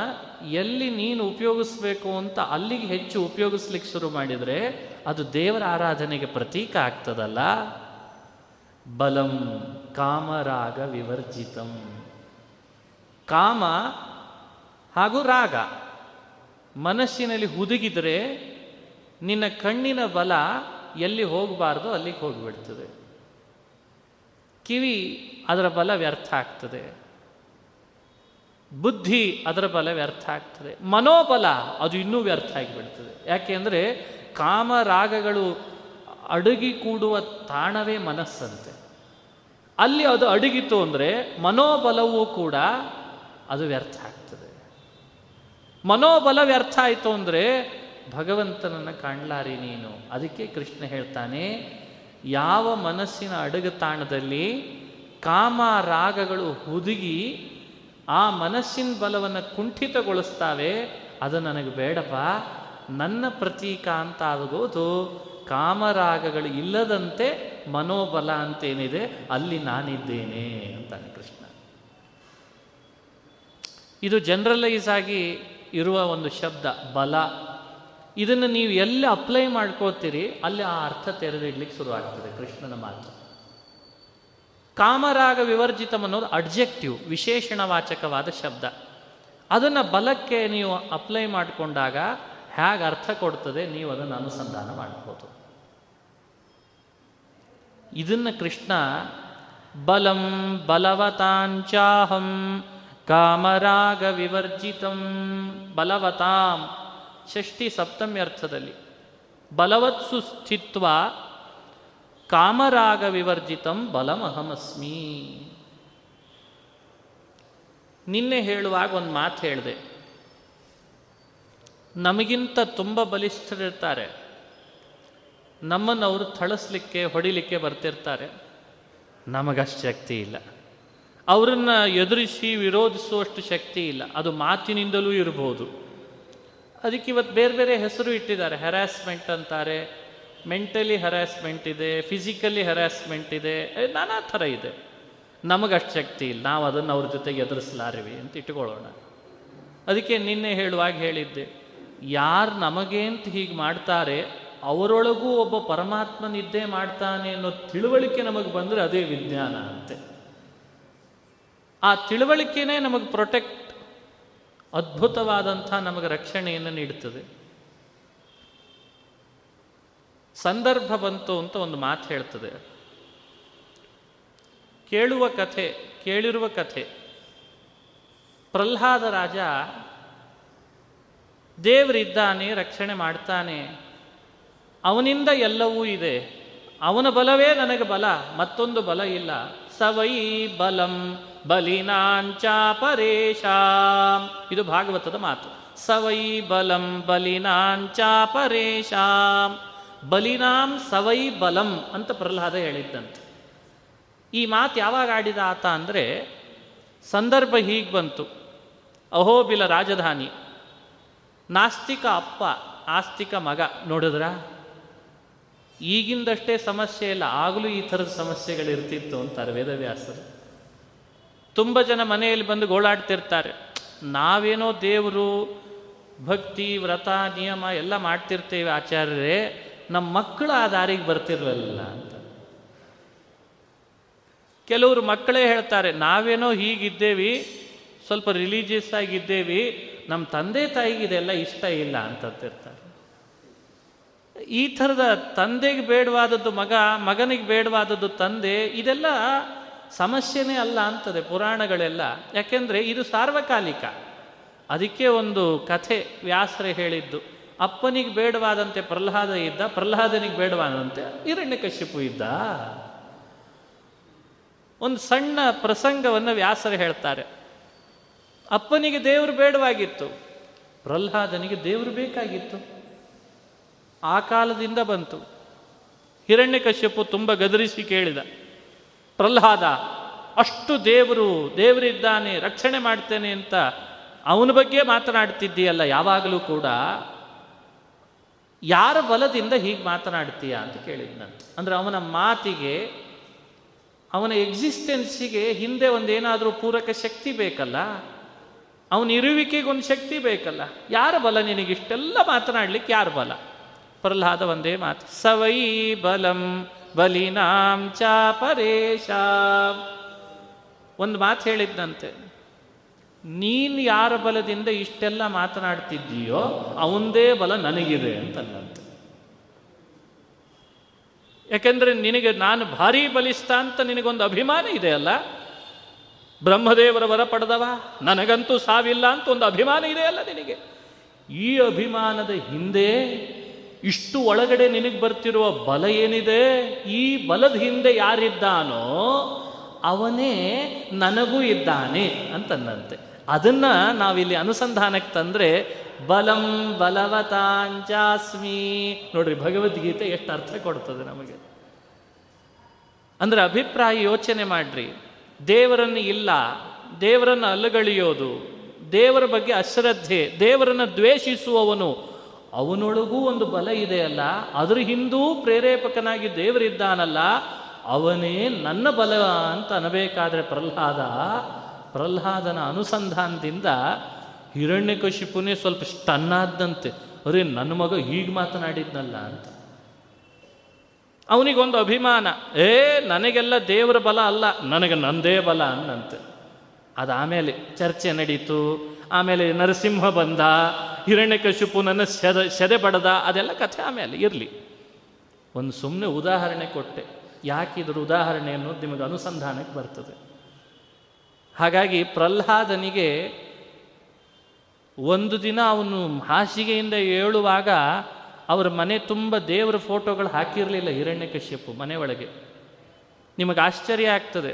ಎಲ್ಲಿ ನೀನು ಉಪಯೋಗಿಸ್ಬೇಕು ಅಂತ ಅಲ್ಲಿಗೆ ಹೆಚ್ಚು ಉಪಯೋಗಿಸ್ಲಿಕ್ಕೆ ಶುರು ಮಾಡಿದರೆ ಅದು ದೇವರ ಆರಾಧನೆಗೆ ಪ್ರತೀಕ ಆಗ್ತದಲ್ಲ. ಬಲಂ ಕಾಮರಾಗ ವಿವರ್ಜಿತಂ. ಕಾಮ ಹಾಗೂ ರಾಗ ಮನಸ್ಸಿನಲ್ಲಿ ಹುದುಗಿದರೆ ನಿನ್ನ ಕಣ್ಣಿನ ಬಲ ಎಲ್ಲಿ ಹೋಗಬಾರ್ದು ಅಲ್ಲಿಗೆ ಹೋಗಿಬಿಡ್ತದೆ. ಕಿವಿ ಅದರ ಬಲ ವ್ಯರ್ಥ ಆಗ್ತದೆ, ಬುದ್ಧಿ ಅದರ ಬಲ ವ್ಯರ್ಥ ಆಗ್ತದೆ, ಮನೋಬಲ ಅದು ಇನ್ನೂ ವ್ಯರ್ಥ ಆಗಿಬಿಡ್ತದೆ. ಯಾಕೆಂದರೆ ಕಾಮರಾಗಗಳು ಅಡಗಿ ಕೂಡುವ ತಾಣವೇ ಮನಸ್ಸಂತೆ. ಅಲ್ಲಿ ಅದು ಅಡಗಿತು ಅಂದರೆ ಮನೋಬಲವೂ ಕೂಡ ಅದು ವ್ಯರ್ಥ ಆಗ್ತದೆ. ಮನೋಬಲ ವ್ಯರ್ಥ ಆಯಿತು ಅಂದರೆ ಭಗವಂತನನ್ನು ಕಾಣಲಾರಿ ನೀನು. ಅದಕ್ಕೆ ಕೃಷ್ಣ ಹೇಳ್ತಾನೆ, ಯಾವ ಮನಸ್ಸಿನ ಅಡಗ ತಾಣದಲ್ಲಿ ಕಾಮ ರಾಗಗಳು ಹುದುಗಿ ಆ ಮನಸ್ಸಿನ ಬಲವನ್ನು ಕುಂಠಿತಗೊಳಿಸ್ತಾವೆ, ಅದು ನನಗೆ ಬೇಡಪ್ಪ, ನನ್ನ ಪ್ರತೀಕ ಅಂತ ಆಗೋದು ಕಾಮರಾಗಗಳು ಇಲ್ಲದಂತೆ ಮನೋಬಲ ಅಂತೇನಿದೆ ಅಲ್ಲಿ ನಾನಿದ್ದೇನೆ ಅಂತಾನೆ ಕೃಷ್ಣ. ಇದು ಜನರಲೈಸ್ ಆಗಿ ಇರುವ ಒಂದು ಶಬ್ದ ಬಲ. ಇದನ್ನು ನೀವು ಎಲ್ಲಿ ಅಪ್ಲೈ ಮಾಡ್ಕೋತೀರಿ ಅಲ್ಲಿ ಆ ಅರ್ಥ ತೆರೆದಿಡ್ಲಿಕ್ಕೆ ಶುರುವಾಗ್ತದೆ ಕೃಷ್ಣನ ಮಾತು. ಕಾಮರಾಗ ವಿವರ್ಜಿತಂ ಅನ್ನೋದು ಅಡ್ಜೆಕ್ಟಿವ್, ವಿಶೇಷಣವಾಚಕವಾದ ಶಬ್ದ. ಅದನ್ನು ಬಲಕ್ಕೆ ನೀವು ಅಪ್ಲೈ ಮಾಡಿಕೊಂಡಾಗ ಹೇಗೆ ಅರ್ಥ ಕೊಡ್ತದೆ ನೀವು ಅದನ್ನು ಅನುಸಂಧಾನ ಮಾಡ್ಬೋದು. ಇದನ್ನು ಕೃಷ್ಣ ಬಲಂ ಬಲವತಾಂಚಾಹಂ ಕಾಮರಾಗ ವಿವರ್ಜಿತಂ, ಬಲವತಾಂ ಷಷ್ಠಿ ಸಪ್ತಮ್ಯರ್ಥದಲ್ಲಿ ಬಲವತ್ಸು ಸ್ಥಿತ್ವ ಕಾಮರಾಗ ವಿವರ್ಜಿತಂ ಬಲಮಹಮಸ್ಮಿ. ನಿನ್ನೆ ಹೇಳುವಾಗ ಒಂದು ಮಾತು ಹೇಳಿದೆ, ನಮಗಿಂತ ತುಂಬ ಬಲಿಷ್ಠರಿರ್ತಾರೆ, ನಮ್ಮನ್ನು ಅವರು ಥಳಿಸ್ಲಿಕ್ಕೆ ಹೊಡಿಲಿಕ್ಕೆ ಬರ್ತಿರ್ತಾರೆ, ನಮಗಷ್ಟು ಶಕ್ತಿ ಇಲ್ಲ, ಅವರನ್ನು ಎದುರಿಸಿ ವಿರೋಧಿಸುವಷ್ಟು ಶಕ್ತಿ ಇಲ್ಲ, ಅದು ಮಾತಿನಿಂದಲೂ ಇರಬಹುದು. ಅದಕ್ಕೆ ಇವತ್ತು ಬೇರೆ ಬೇರೆ ಹೆಸರು ಇಟ್ಟಿದ್ದಾರೆ, ಹ್ಯಾರಾಸ್ಮೆಂಟ್ ಅಂತಾರೆ, ಮೆಂಟಲಿ ಹ್ಯಾರಾಸ್ಮೆಂಟ್ ಇದೆ, ಫಿಸಿಕಲಿ ಹ್ಯಾರಾಸ್ಮೆಂಟ್ ಇದೆ, ನಾನಾ ಥರ ಇದೆ. ನಮಗಷ್ಟು ಶಕ್ತಿ ಇಲ್ಲ, ನಾವು ಅದನ್ನು ಅವ್ರ ಜೊತೆಗೆ ಎದುರಿಸಲಾರಿವಿ ಅಂತ ಇಟ್ಕೊಳ್ಳೋಣ. ಅದಕ್ಕೆ ನಿನ್ನೆ ಹೇಳುವಾಗ ಹೇಳಿದ್ದೆ, ಯಾರು ನಮಗೇಂತ ಹೀಗೆ ಮಾಡ್ತಾರೆ ಅವರೊಳಗೂ ಒಬ್ಬ ಪರಮಾತ್ಮನಿದ್ದೇ ಮಾಡ್ತಾನೆ ಅನ್ನೋ ತಿಳುವಳಿಕೆ ನಮಗೆ ಬಂದರೆ ಅದೇ ವಿಜ್ಞಾನ ಅಂತೆ. ಆ ತಿಳುವಳಿಕೆನೇ ನಮಗೆ ಪ್ರೊಟೆಕ್ಟ್, ಅದ್ಭುತವಾದಂಥ ನಮಗೆ ರಕ್ಷಣೆಯನ್ನು ನೀಡುತ್ತದೆ. ಸಂದರ್ಭ ಬಂತು ಅಂತ ಒಂದು ಮಾತು ಹೇಳ್ತದೆ. ಕೇಳಿರುವ ಕಥೆ ಪ್ರಹ್ಲಾದ ರಾಜ ದೇವರಿದ್ದಾನೆ, ರಕ್ಷಣೆ ಮಾಡ್ತಾನೆ, ಅವನಿಂದ ಎಲ್ಲವೂ ಇದೆ, ಅವನ ಬಲವೇ ನನಗೆ ಬಲ, ಮತ್ತೊಂದು ಬಲ ಇಲ್ಲ. ಸವೈ ಬಲಂ ಬಲಿನಾಂಚಾಪರೇಶಾಂ, ಇದು ಭಾಗವತದ ಮಾತು. ಸವೈ ಬಲಂ ಬಲಿನಾಂಚಾಪರೇಶಾಂ, ಬಲಿನಾಂ ಸವೈ ಬಲಂ ಅಂತ ಪ್ರಹ್ಲಾದ ಹೇಳಿದ್ದಂತೆ. ಈ ಮಾತು ಯಾವಾಗ ಆಡಿದ ಆತ ಅಂದರೆ, ಸಂದರ್ಭ ಹೀಗೆ ಬಂತು. ಅಹೋಬಿಲ ರಾಜಧಾನಿ, ನಾಸ್ತಿಕ ಅಪ್ಪ ಆಸ್ತಿಕ ಮಗ. ನೋಡಿದ್ರ, ಈಗಿಂದಷ್ಟೇ ಸಮಸ್ಯೆ ಇಲ್ಲ, ಆಗಲೂ ಈ ಥರದ ಸಮಸ್ಯೆಗಳಿರ್ತಿತ್ತು ಅಂತಾರೆ ವೇದವ್ಯಾಸರು. ತುಂಬ ಜನ ಮನೆಯಲ್ಲಿ ಬಂದು ಗೋಳಾಡ್ತಿರ್ತಾರೆ, ನಾವೇನೋ ದೇವರು ಭಕ್ತಿ ವ್ರತ ನಿಯಮ ಎಲ್ಲ ಮಾಡ್ತಿರ್ತೇವೆ ಆಚಾರ್ಯರೇ, ನಮ್ಮ ಮಕ್ಕಳು ಆ ದಾರಿಗೆ ಬರ್ತಿರ್ವಲ್ಲ ಅಂತ. ಕೆಲವರು ಮಕ್ಕಳೇ ಹೇಳ್ತಾರೆ, ನಾವೇನೋ ಹೀಗಿದ್ದೇವಿ, ಸ್ವಲ್ಪ ರಿಲೀಜಿಯಸ್ ಆಗಿದ್ದೇವಿ, ನಮ್ಮ ತಂದೆ ತಾಯಿಗೆ ಇದೆಲ್ಲ ಇಷ್ಟ ಇಲ್ಲ ಅಂತಂತಿರ್ತಾರೆ. ಈ ಥರದ ತಂದೆಗೆ ಬೇಡವಾದದ್ದು ಮಗ, ಮಗನಿಗೆ ಬೇಡವಾದದ್ದು ತಂದೆ, ಇದೆಲ್ಲ ಸಮಸ್ಯೆನೇ ಅಲ್ಲ ಅಂತದೆ ಪುರಾಣಗಳೆಲ್ಲ. ಯಾಕೆಂದರೆ ಇದು ಸಾರ್ವಕಾಲಿಕ. ಅದಕ್ಕೆ ಒಂದು ಕಥೆ ವ್ಯಾಸರೇ ಹೇಳಿದ್ದು, ಅಪ್ಪನಿಗೆ ಬೇಡವಾದಂತೆ ಪ್ರಹ್ಲಾದ ಇದ್ದ, ಪ್ರಹ್ಲಾದನಿಗೆ ಬೇಡವಾದಂತೆ ಹಿರಣ್ಯಕಶಿಪು ಇದ್ದ. ಒಂದು ಸಣ್ಣ ಪ್ರಸಂಗವನ್ನು ವ್ಯಾಸರು ಹೇಳ್ತಾರೆ. ಅಪ್ಪನಿಗೆ ದೇವರು ಬೇಡವಾಗಿತ್ತು, ಪ್ರಹ್ಲಾದನಿಗೆ ದೇವರು ಬೇಕಾಗಿತ್ತು, ಆ ಕಾಲದಿಂದ ಬಂತು. ಹಿರಣ್ಯಕಶ್ಯಪು ತುಂಬ ಗದರಿಸಿ ಕೇಳಿದ, ಪ್ರಹ್ಲಾದ ಅಷ್ಟು ದೇವರಿದ್ದಾನೆ ರಕ್ಷಣೆ ಮಾಡ್ತೇನೆ ಅಂತ ಅವನ ಬಗ್ಗೆ ಮಾತನಾಡ್ತಿದ್ದೀಯಲ್ಲ ಯಾವಾಗಲೂ ಕೂಡ, ಯಾರ ಬಲದಿಂದ ಹೀಗೆ ಮಾತನಾಡ್ತೀಯ ಅಂತ ಕೇಳಿದ್ನಂತೆ. ಅಂದರೆ ಅವನ ಮಾತಿಗೆ, ಅವನ ಎಕ್ಸಿಸ್ಟೆನ್ಸಿಗೆ ಹಿಂದೆ ಒಂದೇನಾದರೂ ಪೂರಕ ಶಕ್ತಿ ಬೇಕಲ್ಲ, ಅವನ ಇರುವಿಕೆಗೊಂದು ಶಕ್ತಿ ಬೇಕಲ್ಲ, ಯಾರ ಬಲ ನಿನಗಿಷ್ಟೆಲ್ಲ ಮಾತನಾಡ್ಲಿಕ್ಕೆ, ಯಾರ ಬಲ? ಪ್ರಹ್ಲಾದ ಒಂದೇ ಮಾತು, ಸವೈ ಬಲಂ ಬಲಿನಾಂ ಚಾಪರೇಶಾಂ. ಒಂದು ಮಾತು ಹೇಳಿದ್ದಂತೆ, ನೀನು ಯಾರ ಬಲದಿಂದ ಇಷ್ಟೆಲ್ಲ ಮಾತನಾಡ್ತಿದ್ದೀಯೋ ಅವಂದೇ ಬಲ ನನಗಿದೆ ಅಂತಂದಂತೆ. ಯಾಕೆಂದರೆ ನಿನಗೆ ನಾನು ಭಾರಿ ಬಲಿಷ್ಠ ಅಂತ ನಿನಗೊಂದು ಅಭಿಮಾನ ಇದೆಯಲ್ಲ, ಬ್ರಹ್ಮದೇವರ ವರ ಪಡೆದವ, ನನಗಂತೂ ಸಾವಿಲ್ಲ ಅಂತ ಒಂದು ಅಭಿಮಾನ ಇದೆಯಲ್ಲ ನಿನಗೆ, ಈ ಅಭಿಮಾನದ ಹಿಂದೆ ಇಷ್ಟು ಒಳಗಡೆ ನಿನಗೆ ಬರ್ತಿರುವ ಬಲ ಏನಿದೆ, ಈ ಬಲದ ಹಿಂದೆ ಯಾರಿದ್ದಾನೋ ಅವನೇ ನನಗೂ ಇದ್ದಾನೆ ಅಂತಂದಂತೆ. ಅದನ್ನು ನಾವಿಲ್ಲಿ ಅನುಸಂಧಾನಕ್ಕೆ ತಂದರೆ ಬಲಂ ಬಲವತಾಂಚಾಸ್ಮಿ. ನೋಡ್ರಿ, ಭಗವದ್ಗೀತೆ ಎಷ್ಟು ಅರ್ಥ ಕೊಡ್ತದೆ ನಮಗೆ ಅಂದರೆ. ಅಭಿಪ್ರಾಯ ಯೋಚನೆ ಮಾಡ್ರಿ, ದೇವರನ್ನು ಇಲ್ಲ, ದೇವರನ್ನು ಅಲ್ಲಗಳೆಯೋದು, ದೇವರ ಬಗ್ಗೆ ಅಶ್ರದ್ಧೆ, ದೇವರನ್ನು ದ್ವೇಷಿಸುವವನು, ಅವನೊಳಗೂ ಒಂದು ಬಲ ಇದೆಯಲ್ಲ, ಅದ್ರ ಹಿಂದೂ ಪ್ರೇರೇಪಕನಾಗಿ ದೇವರಿದ್ದಾನಲ್ಲ, ಅವನೇ ನನ್ನ ಬಲ ಅಂತ ಅನ್ನಬೇಕಾದ್ರೆ ಪ್ರಹ್ಲಾದನ ಅನುಸಂಧಾನದಿಂದ ಹಿರಣ್ಯಕಶಿಪುನೇ ಸ್ವಲ್ಪ ಸ್ಟನ್ನಾದಂತೆ. ಅರೆ, ನನ್ನ ಮಗ ಹೀಗೆ ಮಾತನಾಡಿದ್ನಲ್ಲ ಅಂತ. ಅವನಿಗೊಂದು ಅಭಿಮಾನ, ನನಗೆಲ್ಲ ದೇವರ ಬಲ ಅಲ್ಲ, ನನಗೆ ನಂದೇ ಬಲ ಅನ್ನಂತೆ. ಅದಾಮೇಲೆ ಚರ್ಚೆ ನಡೀತು, ಆಮೇಲೆ ನರಸಿಂಹ ಬಂದ, ಹಿರಣ್ಯಕಶಿಪು ನನ್ನ ಸೆದೆ ಬಡದ, ಅದೆಲ್ಲ ಕಥೆ ಆಮೇಲೆ ಇರಲಿ. ಒಂದು ಸುಮ್ಮನೆ ಉದಾಹರಣೆ ಕೊಟ್ಟೆ, ಯಾಕಿದ್ರ ಉದಾಹರಣೆ ಅನ್ನೋದು ನಿಮಗೆ ಅನುಸಂಧಾನಕ್ಕೆ ಬರ್ತದೆ. ಹಾಗಾಗಿ ಪ್ರಹ್ಲಾದನಿಗೆ ಒಂದು ದಿನ ಅವನು ಹಾಸಿಗೆಯಿಂದ ಏಳುವಾಗ ಅವರ ಮನೆ ತುಂಬ ದೇವರ ಫೋಟೋಗಳು ಹಾಕಿರಲಿಲ್ಲ ಹಿರಣ್ಯಕಶ್ಯಪು ಮನೆ ಒಳಗೆ. ನಿಮಗೆ ಆಶ್ಚರ್ಯ ಆಗ್ತದೆ,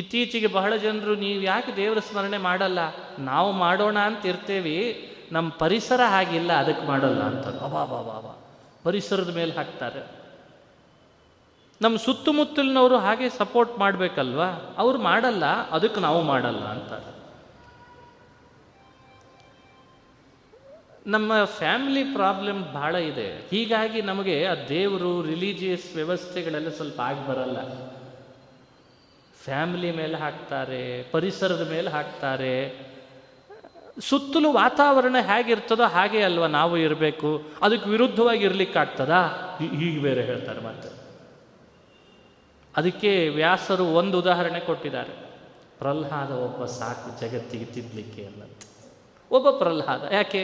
ಇತ್ತೀಚೆಗೆ ಬಹಳ ಜನರು ನೀವು ಯಾಕೆ ದೇವರ ಸ್ಮರಣೆ ಮಾಡಲ್ಲ, ನಾವು ಮಾಡೋಣ ಅಂತ ಇರ್ತೇವಿ, ನಮ್ಮ ಪರಿಸರ ಹಾಗಿಲ್ಲ ಅದಕ್ಕೆ ಮಾಡಲ್ಲ ಅಂತ ಅಬಾಬಾಬಾಬಾ ಪರಿಸರದ ಮೇಲೆ ಹಾಕ್ತಾರೆ. ನಮ್ಮ ಸುತ್ತಮುತ್ತಲಿನವರು ಹಾಗೆ ಸಪೋರ್ಟ್ ಮಾಡಬೇಕಲ್ವಾ, ಅವ್ರು ಮಾಡಲ್ಲ ಅದಕ್ಕೆ ನಾವು ಮಾಡಲ್ಲ ಅಂತಾರೆ. ನಮ್ಮ ಫ್ಯಾಮಿಲಿ ಪ್ರಾಬ್ಲಮ್ ಭಾಳ ಇದೆ, ಹೀಗಾಗಿ ನಮಗೆ ಆ ದೇವರು ರಿಲಿಜಿಯಸ್ ವ್ಯವಸ್ಥೆಗಳೆಲ್ಲ ಸ್ವಲ್ಪ ಆಗಿ ಬರಲ್ಲ. ಫ್ಯಾಮಿಲಿ ಮೇಲೆ ಹಾಕ್ತಾರೆ, ಪರಿಸರದ ಮೇಲೆ ಹಾಕ್ತಾರೆ, ಸುತ್ತಲೂ ವಾತಾವರಣ ಹೇಗಿರ್ತದೋ ಹಾಗೆ ಅಲ್ವಾ ನಾವು ಇರಬೇಕು, ಅದಕ್ಕೆ ವಿರುದ್ಧವಾಗಿ ಇರಲಿಕ್ಕಾಗ್ತದಾ, ಹೀಗೆ ಬೇರೆ ಹೇಳ್ತಾರೆ. ಮತ್ತೆ ಅದಕ್ಕೆ ವ್ಯಾಸರು ಒಂದು ಉದಾಹರಣೆ ಕೊಟ್ಟಿದ್ದಾರೆ, ಪ್ರಹ್ಲಾದ ಒಬ್ಬ ಸಾಕು ಜಗತ್ತಿಗೆ ತಿದ್ದಲಿಕ್ಕೆ ಅನ್ನಂತೆ. ಒಬ್ಬ ಪ್ರಹ್ಲಾದ, ಯಾಕೆ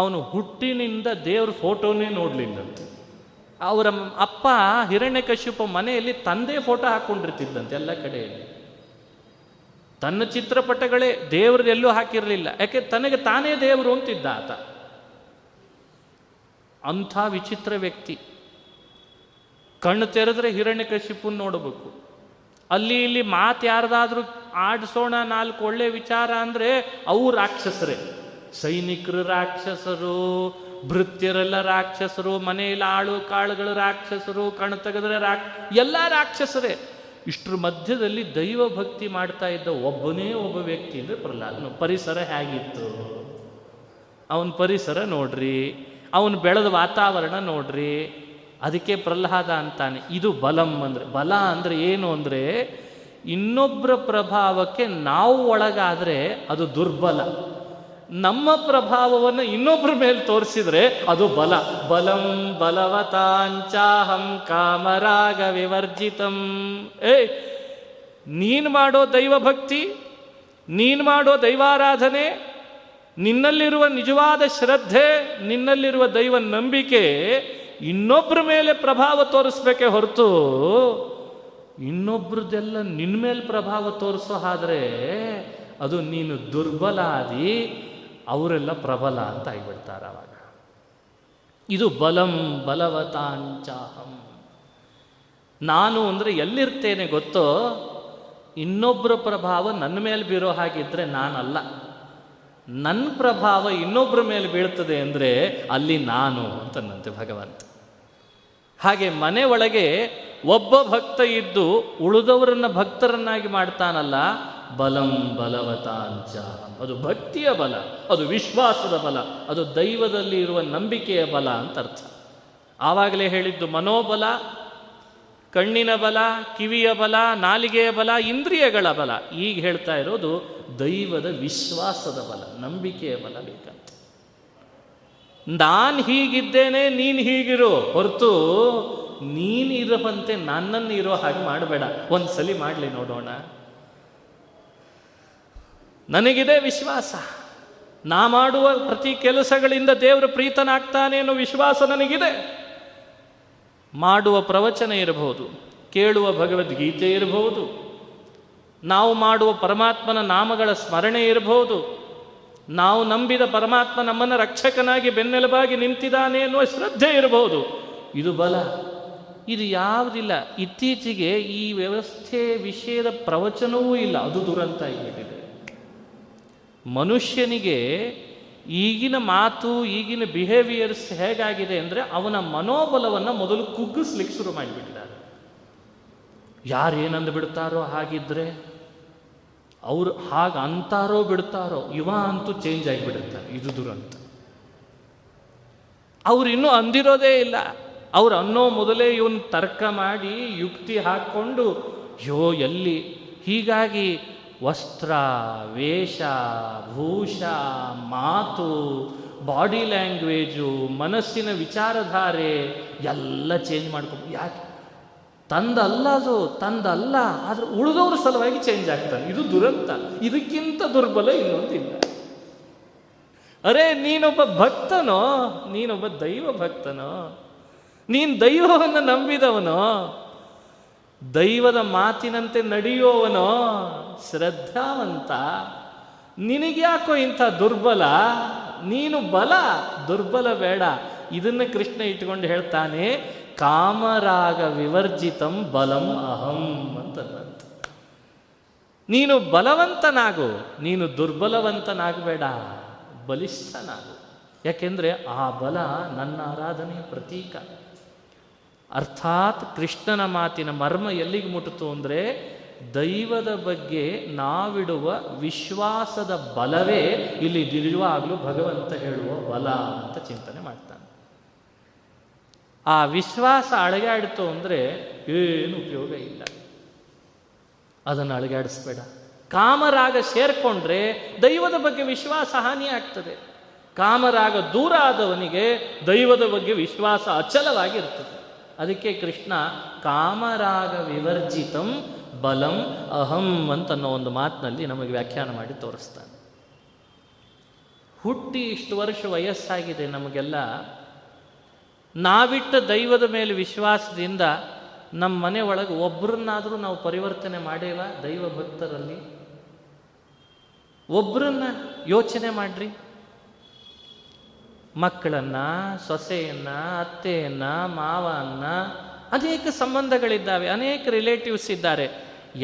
ಅವನು ಹುಟ್ಟಿನಿಂದ ದೇವ್ರ ಫೋಟೋನೇ ನೋಡಲಿಲ್ಲಂತೆ. ಅವರ ಅಪ್ಪ ಹಿರಣ್ಯಕಶ್ಯಪ ಮನೆಯಲ್ಲಿ ತಂದೆ ಫೋಟೋ ಹಾಕ್ಕೊಂಡಿರ್ತಿದ್ದಂತೆ, ಎಲ್ಲ ಕಡೆಯಲ್ಲಿ ತನ್ನ ಚಿತ್ರಪಟಗಳೇ, ದೇವರದೆಲ್ಲೂ ಹಾಕಿರಲಿಲ್ಲ. ಯಾಕೆ ತನಗೆ ತಾನೇ ದೇವರು ಅಂತಿದ್ದ ಆತ. ಅಂಥ ವಿಚಿತ್ರ ವ್ಯಕ್ತಿ. ಕಣ್ಣು ತೆರೆದ್ರೆ ಹಿರಣ್ಯಕಶಿಪುನ್ ನೋಡಬೇಕು. ಅಲ್ಲಿ ಇಲ್ಲಿ ಮಾತು ಯಾರ್ದಾದ್ರೂ ಆಡಿಸೋಣ ನಾಲ್ಕು ಒಳ್ಳೆ ವಿಚಾರ ಅಂದರೆ ಅವು ರಾಕ್ಷಸರೇ, ಸೈನಿಕರು ರಾಕ್ಷಸರು, ಭೃತ್ಯರೆಲ್ಲ ರಾಕ್ಷಸರು, ಮನೆಯಲ್ಲಿ ಆಳು ಕಾಳುಗಳು ರಾಕ್ಷಸರು, ಕಣ್ಣು ತೆಗೆದ್ರೆ ಎಲ್ಲ ರಾಕ್ಷಸರೇ. ಇಷ್ಟ್ರ ಮಧ್ಯದಲ್ಲಿ ದೈವ ಭಕ್ತಿ ಮಾಡ್ತಾ ಇದ್ದ ಒಬ್ಬನೇ ಒಬ್ಬ ವ್ಯಕ್ತಿ ಅಂದರೆ ಪ್ರಹ್ಲಾದನು. ಪರಿಸರ ಹೇಗಿತ್ತು, ಅವನ ಪರಿಸರ ನೋಡ್ರಿ, ಅವನು ಬೆಳೆದ ವಾತಾವರಣ ನೋಡ್ರಿ, ಅದಕ್ಕೆ ಪ್ರಹ್ಲಾದ ಅಂತಾನೆ. ಇದು ಬಲಂ ಅಂದರೆ, ಬಲ ಅಂದರೆ ಏನು ಅಂದರೆ ಇನ್ನೊಬ್ಬರ ಪ್ರಭಾವಕ್ಕೆ ನಾವು ಒಳಗಾದರೆ ಅದು ದುರ್ಬಲ, ನಮ್ಮ ಪ್ರಭಾವವನ್ನು ಇನ್ನೊಬ್ಬರ ಮೇಲೆ ತೋರಿಸಿದರೆ ಅದು ಬಲ. ಬಲಂ ಬಲವತಾಂಚಾಹಂ ಕಾಮರಾಗ ವಿವರ್ಜಿತಂ. ನೀನು ಮಾಡೋ ದೈವಭಕ್ತಿ, ನೀನು ಮಾಡೋ ದೈವಾರಾಧನೆ, ನಿನ್ನಲ್ಲಿರುವ ನಿಜವಾದ ಶ್ರದ್ಧೆ, ನಿನ್ನಲ್ಲಿರುವ ದೈವ ನಂಬಿಕೆ ಇನ್ನೊಬ್ಬರ ಮೇಲೆ ಪ್ರಭಾವ ತೋರಿಸ್ಬೇಕೇ ಹೊರತು ಇನ್ನೊಬ್ರದ್ದೆಲ್ಲ ನಿನ್ನ ಮೇಲೆ ಪ್ರಭಾವ ತೋರಿಸೋ ಆದರೆ ಅದು ನೀನು ದುರ್ಬಲ ಆದಿ, ಅವರೆಲ್ಲ ಪ್ರಬಲ ಅಂತ ಆಗಿಬಿಡ್ತಾರೆ ಅವಾಗ. ಇದು ಬಲಂ ಬಲವತಾಂಚಾಹಂ. ನಾನು ಅಂದರೆ ಎಲ್ಲಿರ್ತೇನೆ ಗೊತ್ತೋ, ಇನ್ನೊಬ್ಬರ ಪ್ರಭಾವ ನನ್ನ ಮೇಲೆ ಬೀರೋ ಹಾಗಿದ್ರೆ ನಾನಲ್ಲ, ನನ್ನ ಪ್ರಭಾವ ಇನ್ನೊಬ್ಬರ ಮೇಲೆ ಬೀಳ್ತದೆ ಅಂದರೆ ಅಲ್ಲಿ ನಾನು ಅಂತನ್ನಂತೆ ಭಗವಂತ. ಹಾಗೆ ಮನೆ ಒಳಗೆ ಒಬ್ಬ ಭಕ್ತ ಇದ್ದು ಉಳಿದವರನ್ನ ಭಕ್ತರನ್ನಾಗಿ ಮಾಡ್ತಾನಲ್ಲ, ಬಲಂ ಬಲವತಾಂಚ. ಅದು ಭಕ್ತಿಯ ಬಲ, ಅದು ವಿಶ್ವಾಸದ ಬಲ, ಅದು ದೈವದಲ್ಲಿ ಇರುವ ನಂಬಿಕೆಯ ಬಲ ಅಂತ ಅರ್ಥ. ಆವಾಗಲೇ ಹೇಳಿದ್ದು ಮನೋಬಲ, ಕಣ್ಣಿನ ಬಲ, ಕಿವಿಯ ಬಲ, ನಾಲಿಗೆಯ ಬಲ, ಇಂದ್ರಿಯಗಳ ಬಲ. ಈಗ ಹೇಳ್ತಾ ಇರೋದು ದೈವದ ವಿಶ್ವಾಸದ ಬಲ, ನಂಬಿಕೆಯ ಬಲ ಬೇಕಂತ. ನಾನು ಹೀಗಿದ್ದೇನೆ ನೀನು ಹೀಗಿರೋ ಹೊರತು ನೀನು ಇರುವಂತೆ ನನ್ನನ್ನು ಇರೋ ಹಾಗೆ ಮಾಡಬೇಡ. ಒಂದು ಸಲಿ ಮಾಡಲಿ ನೋಡೋಣ. ನನಗಿದೆ ವಿಶ್ವಾಸ, ನಾ ಮಾಡುವ ಪ್ರತಿ ಕೆಲಸಗಳಿಂದ ದೇವರು ಪ್ರೀತನಾಗ್ತಾನೆ ಅನ್ನೋ ವಿಶ್ವಾಸ ನನಗಿದೆ. ಮಾಡುವ ಪ್ರವಚನ ಇರಬಹುದು, ಕೇಳುವ ಭಗವದ್ಗೀತೆ ಇರಬಹುದು, ನಾವು ಮಾಡುವ ಪರಮಾತ್ಮನ ನಾಮಗಳ ಸ್ಮರಣೆ ಇರಬಹುದು, ನಾವು ನಂಬಿದ ಪರಮಾತ್ಮ ನಮ್ಮನ್ನು ರಕ್ಷಕನಾಗಿ ಬೆನ್ನೆಲುಬಾಗಿ ನಿಂತಿದ್ದಾನೆ ಅನ್ನುವ ಶ್ರದ್ಧೆ ಇರಬಹುದು. ಇದು ಬಲ, ಇದು ಯಾವುದಿಲ್ಲ. ಇತ್ತೀಚೆಗೆ ಈ ವ್ಯವಸ್ಥೆ ವಿಷಯದ ಪ್ರವಚನವೂ ಇಲ್ಲ, ಅದು ದುರಂತ ಆಗಿಬಿಟ್ಟಿದೆ. ಮನುಷ್ಯನಿಗೆ ಈಗಿನ ಮಾತು, ಈಗಿನ ಬಿಹೇವಿಯರ್ಸ್ ಹೇಗಾಗಿದೆ ಅಂದರೆ ಅವನ ಮನೋಬಲವನ್ನು ಮೊದಲು ಕುಗ್ಗಿಸ್ಲಿಕ್ಕೆ ಶುರು ಮಾಡಿಬಿಟ್ಟಿದ್ದಾರೆ. ಯಾರೇನಂದು ಬಿಡ್ತಾರೋ ಹಾಗಿದ್ರೆ, ಅವರು ಹಾಗೆ ಅಂತಾರೋ ಬಿಡ್ತಾರೋ, ಇವ ಅಂತೂ ಚೇಂಜ್ ಆಗಿಬಿಡುತ್ತಾರೆ. ಇದು ದುರಂತ. ಅವ್ರು ಇನ್ನೂ ಅಂದಿರೋದೇ ಇಲ್ಲ, ಅವ್ರು ಅನ್ನೋ ಮೊದಲೇ ಇವನು ತರ್ಕ ಮಾಡಿ ಯುಕ್ತಿ ಹಾಕ್ಕೊಂಡು ಯೋ ಎಲ್ಲಿ. ಹೀಗಾಗಿ ವಸ್ತ್ರ, ವೇಷ, ಭೂಷ, ಮಾತು, ಬಾಡಿ ಲ್ಯಾಂಗ್ವೇಜು, ಮನಸ್ಸಿನ ವಿಚಾರಧಾರೆ ಎಲ್ಲ ಚೇಂಜ್ ಮಾಡ್ಕೊಂಡು. ಯಾಕೆ ತಂದಲ್ಲ, ಅದು ತಂದಲ್ಲ, ಆದರೆ ಉಳಿದವ್ರ ಸಲುವಾಗಿ ಚೇಂಜ್ ಆಗ್ತಾನೆ. ಇದು ದುರಂತ, ಇದಕ್ಕಿಂತ ದುರ್ಬಲ ಇನ್ನೊಂದಿಲ್ಲ. ಅರೆ, ನೀನೊಬ್ಬ ಭಕ್ತನೋ, ನೀನೊಬ್ಬ ದೈವ ಭಕ್ತನೋ, ನೀನು ದೈವವನ್ನು ನಂಬಿದವನೋ, ದೈವದ ಮಾತಿನಂತೆ ನಡೆಯುವವನೋ, ಶ್ರದ್ಧಾವಂತ, ನಿನಗ್ಯಾಕೋ ಇಂಥ ದುರ್ಬಲ? ನೀನು ಬಲ, ದುರ್ಬಲ ಬೇಡ. ಇದನ್ನು ಕೃಷ್ಣ ಇಟ್ಕೊಂಡು ಹೇಳ್ತಾನೆ, ಕಾಮರಾಗ ವಿವರ್ಜಿತಂ ಬಲಂ ಅಹಂ ಅಂತ. ನೀನು ಬಲವಂತನಾಗು, ನೀನು ದುರ್ಬಲವಂತನಾಗಬೇಡ, ಬಲಿಷ್ಠನಾಗು. ಯಾಕೆಂದರೆ ಆ ಬಲ ನನ್ನ ಆರಾಧನೆಯ ಪ್ರತೀಕ. ಅರ್ಥಾತ್ ಕೃಷ್ಣನ ಮಾತಿನ ಮರ್ಮ ಎಲ್ಲಿಗೆ ಮುಟ್ಟಿತು ಅಂದರೆ, ದೈವದ ಬಗ್ಗೆ ನಾವಿಡುವ ವಿಶ್ವಾಸದ ಬಲವೇ ಇಲ್ಲಿ ನಿಜವಾಗ್ಲೂ ಭಗವಂತ ಹೇಳುವ ಬಲ ಅಂತ ಚಿಂತನೆ ಮಾಡ್ತಾನೆ. ಆ ವಿಶ್ವಾಸ ಅಳಗಾಡಿತು ಅಂದರೆ ಏನು ಉಪಯೋಗ ಇಲ್ಲ, ಅದನ್ನು ಅಳಗಾಡಿಸ್ಬೇಡ. ಕಾಮರಾಗ ಸೇರಿಕೊಂಡ್ರೆ ದೈವದ ಬಗ್ಗೆ ವಿಶ್ವಾಸ ಹಾನಿಯಾಗ್ತದೆ. ಕಾಮರಾಗ ದೂರ ಆದವನಿಗೆ ದೈವದ ಬಗ್ಗೆ ವಿಶ್ವಾಸ ಅಚಲವಾಗಿರ್ತದೆ. ಅದಕ್ಕೆ ಕೃಷ್ಣ ಕಾಮರಾಗ ವಿವರ್ಜಿತಂ ಬಲಂ ಅಹಂ ಅಂತನ್ನೋ ಒಂದು ಮಾತಿನಲ್ಲಿ ನಮಗೆ ವ್ಯಾಖ್ಯಾನ ಮಾಡಿ ತೋರಿಸ್ತಾನೆ. ಹುಟ್ಟಿ ಇಷ್ಟು ವರ್ಷ ವಯಸ್ಸಾಗಿದೆ ನಮಗೆಲ್ಲ, ನಾವಿಟ್ಟ ದೈವದ ಮೇಲೆ ವಿಶ್ವಾಸದಿಂದ ನಮ್ಮ ಮನೆ ಒಳಗೆ ಒಬ್ಬರನ್ನಾದರೂ ನಾವು ಪರಿವರ್ತನೆ ಮಾಡೇವ? ದೈವ ಭಕ್ತರಲ್ಲಿ ಒಬ್ಬರನ್ನ ಯೋಚನೆ ಮಾಡ್ರಿ. ಮಕ್ಕಳನ್ನು, ಸೊಸೆಯನ್ನು, ಅತ್ತೆಯನ್ನು, ಮಾವನ್ನ, ಅನೇಕ ಸಂಬಂಧಗಳಿದ್ದಾವೆ, ಅನೇಕ ರಿಲೇಟಿವ್ಸ್ ಇದ್ದಾರೆ.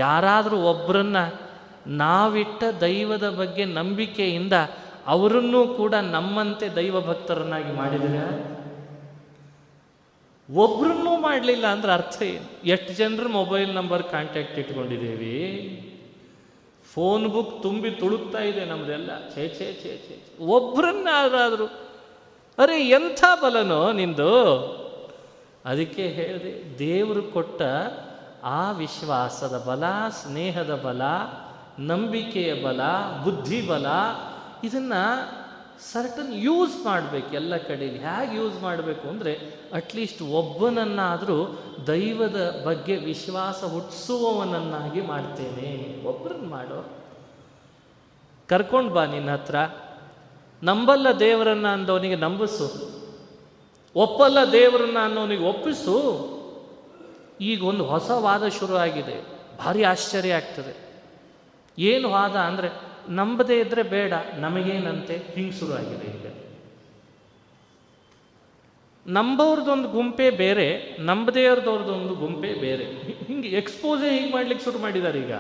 ಯಾರಾದರೂ ಒಬ್ಬರನ್ನ ನಾವಿಟ್ಟ ದೈವದ ಬಗ್ಗೆ ನಂಬಿಕೆಯಿಂದ ಅವರನ್ನೂ ಕೂಡ ನಮ್ಮಂತೆ ದೈವ ಭಕ್ತರನ್ನಾಗಿ ಮಾಡಿದಿರ? ಒಬ್ರನ್ನೂ ಮಾಡಲಿಲ್ಲ ಅಂದ್ರೆ ಅರ್ಥ ಏನು? ಎಷ್ಟು ಜನರು ಮೊಬೈಲ್ ನಂಬರ್ ಕಾಂಟ್ಯಾಕ್ಟ್ ಇಟ್ಕೊಂಡಿದ್ದೀವಿ, ಫೋನ್ ಬುಕ್ ತುಂಬಿ ತುಳುಕ್ತಾ ಇದೆ ನಮ್ಮದೆಲ್ಲ. ಛೇ ಛೇ ಛೇ ಛೇ, ಒಬ್ರನ್ನಾದ್ರೂ. ಅರೆ, ಎಂಥ ಬಲನೋ ನಿಂದು! ಅದಕ್ಕೆ ಹೇಳಿದೆ, ದೇವರು ಕೊಟ್ಟ ಆ ವಿಶ್ವಾಸದ ಬಲ, ಸ್ನೇಹದ ಬಲ, ನಂಬಿಕೆಯ ಬಲ, ಬುದ್ಧಿಬಲ, ಇದನ್ನು ಸರ್ಟನ್ ಯೂಸ್ ಮಾಡಬೇಕು. ಎಲ್ಲ ಕಡೆಯಲ್ಲಿ ಹೇಗೆ ಯೂಸ್ ಮಾಡಬೇಕು ಅಂದರೆ, ಅಟ್ಲೀಸ್ಟ್ ಒಬ್ಬನನ್ನಾದರೂ ದೈವದ ಬಗ್ಗೆ ವಿಶ್ವಾಸ ಹುಟ್ಟಿಸುವವನನ್ನಾಗಿ ಮಾಡ್ತೇನೆ. ಒಬ್ಬರನ್ನ ಮಾಡೋ, ಕರ್ಕೊಂಡು ಬಾ ನಿನ್ನ ಹತ್ರ. ನಂಬಲ್ಲ ದೇವರನ್ನ ಅಂದವನಿಗೆ ನಂಬಿಸು, ಒಪ್ಪಲ್ಲ ದೇವರನ್ನ ಅನ್ನೋನಿಗೆ ಒಪ್ಪಿಸು. ಈಗ ಒಂದು ಹೊಸ ವಾದ ಶುರುವಾಗಿದೆ, ಭಾರಿ ಆಶ್ಚರ್ಯ ಆಗ್ತದೆ. ಏನು ವಾದ ಅಂದರೆ, ನಂಬದೇ ಇದ್ದರೆ ಬೇಡ, ನಮಗೇನಂತೆ, ಹಿಂಗೆ ಶುರುವಾಗಿದೆ. ಈಗ ನಂಬೋರ್ದೊಂದು ಗುಂಪೇ ಬೇರೆ, ನಂಬದೇವ್ರದವ್ರದ್ದೊಂದು ಗುಂಪೇ ಬೇರೆ. ಹಿಂಗೆ ಎಕ್ಸ್ಪೋಸೇ ಹೀಗೆ ಮಾಡ್ಲಿಕ್ಕೆ ಶುರು ಮಾಡಿದ್ದಾರೆ ಈಗ.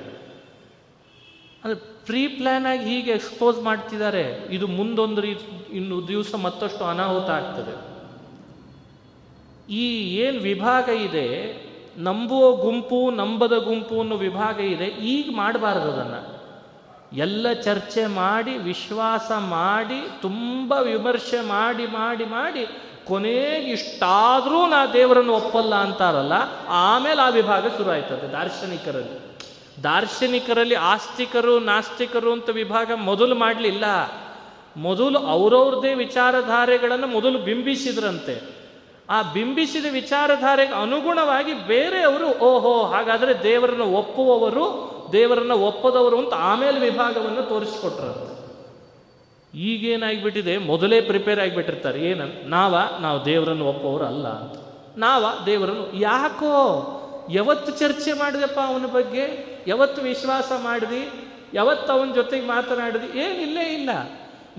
ಅಂದರೆ ಪ್ರೀ ಪ್ಲ್ಯಾನ್ ಆಗಿ ಹೀಗೆ ಎಕ್ಸ್ಪೋಸ್ ಮಾಡ್ತಿದ್ದಾರೆ. ಇದು ಮುಂದೊಂದು ಇನ್ನು ದಿವಸ ಮತ್ತಷ್ಟು ಅನಾಹುತ ಆಗ್ತದೆ. ಈ ಏನು ವಿಭಾಗ ಇದೆ, ನಂಬುವ ಗುಂಪು ನಂಬದ ಗುಂಪು ಅನ್ನೋ ವಿಭಾಗ ಇದೆ, ಈಗ ಮಾಡಬಾರ್ದು ಅದನ್ನು. ಎಲ್ಲ ಚರ್ಚೆ ಮಾಡಿ, ವಿಶ್ವಾಸ ಮಾಡಿ, ತುಂಬ ವಿಮರ್ಶೆ ಮಾಡಿ ಮಾಡಿ ಮಾಡಿ ಕೊನೆಗೆ ಇಷ್ಟಾದರೂ ನಾ ದೇವರನ್ನು ಒಪ್ಪಲ್ಲ ಅಂತಾರಲ್ಲ, ಆಮೇಲೆ ಆ ವಿಭಾಗ ಶುರುವಾಯ್ತದೆ ದಾರ್ಶನಿಕರಲ್ಲಿ. ದಾರ್ಶನಿಕರಲ್ಲಿ ಆಸ್ತಿಕರು ನಾಸ್ತಿಕರು ಅಂತ ವಿಭಾಗ ಮೊದಲು ಮಾಡಲಿಲ್ಲ. ಮೊದಲು ಅವರವ್ರದೇ ವಿಚಾರಧಾರೆಗಳನ್ನು ಮೊದಲು ಬಿಂಬಿಸಿದ್ರಂತೆ. ಆ ಬಿಂಬಿಸಿದ ವಿಚಾರಧಾರೆಗೆ ಅನುಗುಣವಾಗಿ ಬೇರೆಯವರು, ಓಹೋ ಹಾಗಾದರೆ ದೇವರನ್ನು ಒಪ್ಪುವವರು, ದೇವರನ್ನು ಒಪ್ಪದವರು ಅಂತ ಆಮೇಲೆ ವಿಭಾಗವನ್ನು ತೋರಿಸ್ಕೊಟ್ರಂತೆ. ಈಗೇನಾಗಿಬಿಟ್ಟಿದೆ, ಮೊದಲೇ ಪ್ರಿಪೇರ್ ಆಗಿಬಿಟ್ಟಿರ್ತಾರೆ. ಏನಂತ, ನಾವು ದೇವರನ್ನು ಒಪ್ಪೋರು ಅಲ್ಲ ಅಂತ. ದೇವರನ್ನು ಯಾಕೋ ಯಾವತ್ತು ಚರ್ಚೆ ಮಾಡಿದೆಪ್ಪ ಅವನ ಬಗ್ಗೆ, ಯಾವತ್ತು ವಿಶ್ವಾಸ ಮಾಡಿದಿ, ಯಾವತ್ತು ಅವನ ಜೊತೆಗೆ ಮಾತನಾಡಿದಿ, ಏನಿಲ್ಲೇ ಇಲ್ಲ.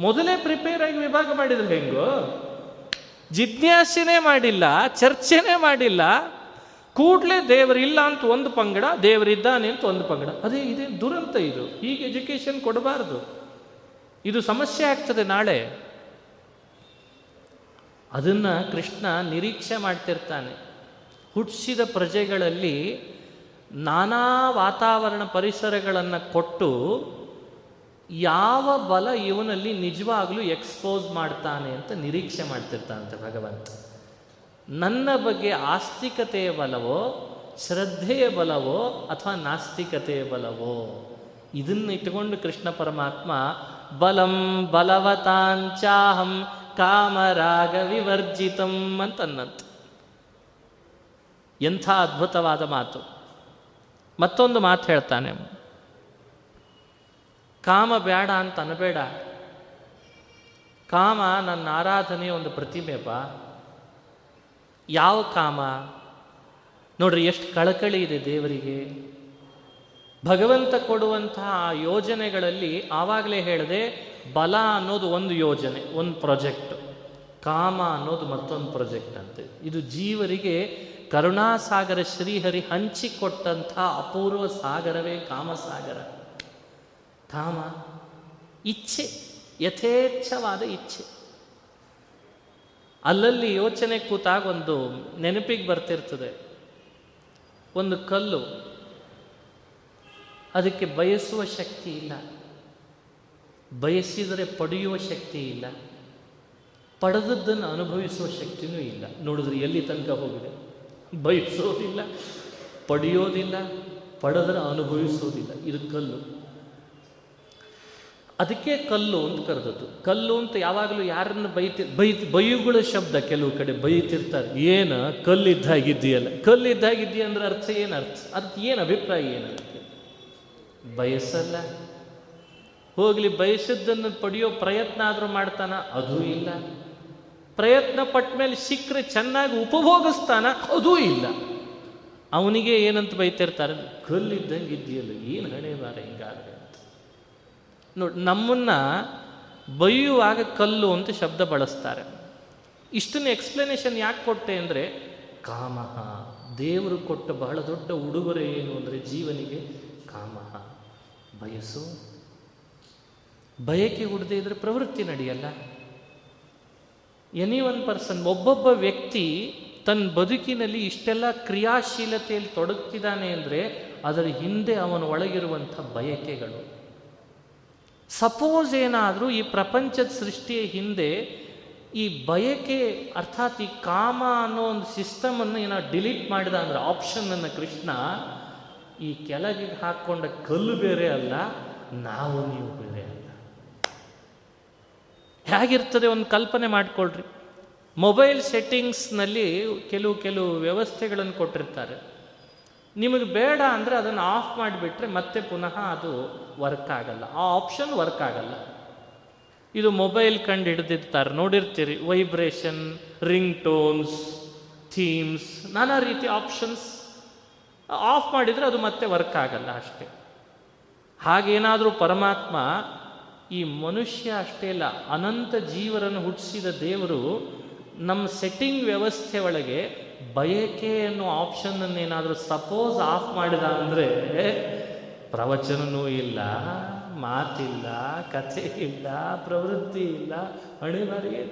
ಮೊದಲೇ ಪ್ರಿಪೇರ್ ಆಗಿ ವಿಭಾಗ ಮಾಡಿದ್ರು ಹೆಂಗೋ? ಜಿಜ್ಞಾಸೆನೇ ಮಾಡಿಲ್ಲ, ಚರ್ಚೆನೇ ಮಾಡಿಲ್ಲ, ಕೂಡಲೇ ದೇವರಿಲ್ಲ ಅಂತ ಒಂದು ಪಂಗಡ, ದೇವರಿದ್ದಾನೆ ಅಂತ ಒಂದು ಪಂಗಡ. ಅದೇ ಇದೇ ದುರಂತ ಇದು. ಹೀಗೆ ಎಜುಕೇಷನ್ ಕೊಡಬಾರ್ದು, ಇದು ಸಮಸ್ಯೆ ಆಗ್ತದೆ ನಾಳೆ. ಅದನ್ನು ಕೃಷ್ಣ ನಿರೀಕ್ಷೆ ಮಾಡ್ತಿರ್ತಾನೆ. ಹುಟ್ಟಿಸಿದ ಪ್ರಜೆಗಳಲ್ಲಿ ನಾನಾ ವಾತಾವರಣ ಪರಿಸರಗಳನ್ನು ಕೊಟ್ಟು ಯಾವ ಬಲ ಇವನಲ್ಲಿ ನಿಜವಾಗ್ಲೂ ಎಕ್ಸ್ಪೋಸ್ ಮಾಡ್ತಾನೆ ಅಂತ ನಿರೀಕ್ಷೆ ಮಾಡ್ತಿರ್ತಾನಂತೆ ಭಗವಂತ. ನನ್ನ ಬಗ್ಗೆ ಆಸ್ತಿಕತೆಯ ಬಲವೋ, ಶ್ರದ್ಧೆಯ ಬಲವೋ, ಅಥವಾ ನಾಸ್ತಿಕತೆಯ ಬಲವೋ, ಇದನ್ನಿಟ್ಟುಕೊಂಡು ಕೃಷ್ಣ ಪರಮಾತ್ಮ ಬಲಂ ಬಲವತಾಂಚಾಹಂ ಕಾಮರಾಗ ವಿವರ್ಜಿತಂ ಅಂತನ್ನಂತ. ಎಂಥ ಅದ್ಭುತವಾದ ಮಾತು. ಮತ್ತೊಂದು ಮಾತು ಹೇಳ್ತಾನೆ, ಕಾಮ ಬೇಡ ಅಂತ ಅನ್ಬೇಡ, ಕಾಮ ನನ್ನ ಆರಾಧನೆಯ ಒಂದು ಪ್ರತಿಮೆಪ. ಯಾವ ಕಾಮ ನೋಡ್ರಿ, ಎಷ್ಟು ಕಳಕಳಿ ಇದೆ ದೇವರಿಗೆ. ಭಗವಂತ ಕೊಡುವಂತಹ ಆ ಯೋಜನೆಗಳಲ್ಲಿ ಆವಾಗಲೇ ಹೇಳಿದೆ, ಬಲ ಅನ್ನೋದು ಒಂದು ಯೋಜನೆ, ಒಂದು ಪ್ರಾಜೆಕ್ಟ್, ಕಾಮ ಅನ್ನೋದು ಮತ್ತೊಂದು ಪ್ರಾಜೆಕ್ಟ್ ಅಂತೆ. ಇದು ಜೀವರಿಗೆ ಕರುಣಾಸಾಗರ ಶ್ರೀಹರಿ ಹಂಚಿಕೊಟ್ಟಂಥ ಅಪೂರ್ವ ಸಾಗರವೇ ಕಾಮಸಾಗರ. ಕಾಮ ಇಚ್ಛೆ, ಯಥೇಚ್ಛವಾದ ಇಚ್ಛೆ. ಅಲ್ಲಲ್ಲಿ ಯೋಚನೆ ಕೂತಾಗ ಒಂದು ನೆನಪಿಗೆ ಬರ್ತಿರ್ತದೆ, ಒಂದು ಕಲ್ಲು, ಅದಕ್ಕೆ ಬಯಸುವ ಶಕ್ತಿ ಇಲ್ಲ, ಬಯಸಿದರೆ ಪಡೆಯುವ ಶಕ್ತಿ ಇಲ್ಲ, ಪಡೆದದ್ದನ್ನು ಅನುಭವಿಸುವ ಶಕ್ತಿಯೂ ಇಲ್ಲ. ನೋಡಿದ್ರೆ ಎಲ್ಲಿ ತನಕ ಹೋಗಿದೆ, ಬಯಸೋದಿಲ್ಲ, ಪಡೆಯೋದಿಲ್ಲ, ಪಡೆದ್ರೆ ಅನುಭವಿಸೋದಿಲ್ಲ. ಇದು ಕಲ್ಲು, ಅದಕ್ಕೆ ಕಲ್ಲು ಅಂತ ಕರೆದದ್ದು. ಕಲ್ಲು ಅಂತ ಯಾವಾಗಲೂ ಯಾರನ್ನು ಬೈಯುಗಳ ಶಬ್ದ, ಕೆಲವು ಕಡೆ ಬೈತಿರ್ತಾರೆ, ಏನು ಕಲ್ಲಿದ್ದಾಗಿದ್ದೀಯಲ್ಲ, ಕಲ್ಲಿದ್ದಾಗಿದ್ದೀಯ ಅಂದ್ರೆ ಅರ್ಥ ಏನು, ಅರ್ಥ ಅದಕ್ಕೆ ಏನು ಅಭಿಪ್ರಾಯ, ಏನಂತೆ ಬಯಸಲ್ಲ, ಹೋಗಲಿ ಬಯಸಿದ್ದನ್ನು ಪಡೆಯೋ ಪ್ರಯತ್ನ ಆದರೂ ಮಾಡ್ತಾನ, ಅದೂ ಇಲ್ಲ, ಪ್ರಯತ್ನ ಪಟ್ಟ ಮೇಲೆ ಸಿಕ್ಕರೆ ಚೆನ್ನಾಗಿ ಉಪಭೋಗಿಸ್ತಾನ, ಅದೂ ಇಲ್ಲ. ಅವನಿಗೆ ಏನಂತ ಬೈತಿರ್ತಾರೆ, ಕಲ್ಲಿದ್ದಂಗೆ ಇದೆಯಲ್ಲ, ಏನು ಹಣೆ ಬಾರ ಹಿಂಗಾದ್ರೆ ನೋಡಿ. ನಮ್ಮನ್ನು ಬೈಯುವಾಗ ಕಲ್ಲು ಅಂತ ಶಬ್ದ ಬಳಸ್ತಾರೆ. ಇಷ್ಟನ್ನು ಎಕ್ಸ್ಪ್ಲನೇಷನ್ ಯಾಕೆ ಕೊಟ್ಟೆ ಅಂದರೆ, ಕಾಮಹ ದೇವರು ಕೊಟ್ಟ ಬಹಳ ದೊಡ್ಡ ಉಡುಗೊರೆ ಏನು ಅಂದರೆ ಜೀವನಿಗೆ ಕಾಮಹ, ಬಯಸು. ಬಯಕೆ ಹುಡದೆ ಇದ್ರೆ ಪ್ರವೃತ್ತಿ ನಡೆಯಲ್ಲ. ಎನಿ ಒನ್ ಪರ್ಸನ್, ಒಬ್ಬೊಬ್ಬ ವ್ಯಕ್ತಿ ತನ್ನ ಬದುಕಿನಲ್ಲಿ ಇಷ್ಟೆಲ್ಲ ಕ್ರಿಯಾಶೀಲತೆಯಲ್ಲಿ ತೊಡಗ್ತಿದ್ದಾನೆ ಅಂದರೆ ಅದರ ಹಿಂದೆ ಅವನ ಒಳಗಿರುವಂಥ ಬಯಕೆಗಳು. ಸಪೋಸ್ ಏನಾದರೂ ಈ ಪ್ರಪಂಚದ ಸೃಷ್ಟಿಯ ಹಿಂದೆ ಈ ಬಯಕೆ, ಅರ್ಥಾತ್ ಈ ಕಾಮ ಅನ್ನೋ ಒಂದು ಸಿಸ್ಟಮನ್ನು ಏನಾದ್ರು ಡಿಲೀಟ್ ಮಾಡಿದ ಅಂದರೆ, ಆಪ್ಷನನ್ನು ಕೃಷ್ಣ ಈ ಕೆಳಗೆ ಹಾಕ್ಕೊಂಡ ಕಲ್ಲು ಬೇರೆ ಅಲ್ಲ, ನಾವು ನೀವು ಬೇರೆ ಅಲ್ಲ. ಹೇಗಿರ್ತದೆ ಒಂದು ಕಲ್ಪನೆ ಮಾಡಿಕೊಳ್ಳ್ರಿ. ಮೊಬೈಲ್ ಸೆಟ್ಟಿಂಗ್ಸ್ನಲ್ಲಿ ಕೆಲವು ವ್ಯವಸ್ಥೆಗಳನ್ನು ಕೊಟ್ಟಿರ್ತಾರೆ, ನಿಮಗೆ ಬೇಡ ಅಂದರೆ ಅದನ್ನು ಆಫ್ ಮಾಡಿಬಿಟ್ರೆ ಮತ್ತೆ ಪುನಃ ಅದು ವರ್ಕ್ ಆಗಲ್ಲ, ಆ ಆಪ್ಷನ್ ವರ್ಕ್ ಆಗಲ್ಲ. ಇದು ಮೊಬೈಲ್ ಕಂಡು ಹಿಡಿದಿರ್ತಾರೆ, ನೋಡಿರ್ತೀರಿ, ವೈಬ್ರೇಷನ್, ರಿಂಗ್ ಟೋನ್ಸ್, ಥೀಮ್ಸ್, ನಾನಾ ರೀತಿ ಆಪ್ಷನ್ಸ್. ಆಫ್ ಮಾಡಿದರೆ ಅದು ಮತ್ತೆ ವರ್ಕ್ ಆಗಲ್ಲ ಅಷ್ಟೇ. ಹಾಗೇನಾದರೂ ಪರಮಾತ್ಮ ಈ ಮನುಷ್ಯ ಅಷ್ಟೇ ಅಲ್ಲ, ಅನಂತ ಜೀವರನ್ನು ಹುಟ್ಟಿಸಿದ ದೇವರು ನಮ್ಮ ಸೆಟ್ಟಿಂಗ್ ವ್ಯವಸ್ಥೆ ಒಳಗೆ ಬಯಕೆ ಅನ್ನೋ ಆಪ್ಷನನ್ನು ಏನಾದರೂ ಸಪೋಸ್ ಆಫ್ ಮಾಡಿದ ಅಂದರೆ ಪ್ರವಚನವೂ ಇಲ್ಲ, ಮಾತಿಲ್ಲ, ಕಥೆ ಇಲ್ಲ, ಪ್ರವೃತ್ತಿ ಇಲ್ಲ, ಹಣೆ ಬಾರಿಗೆ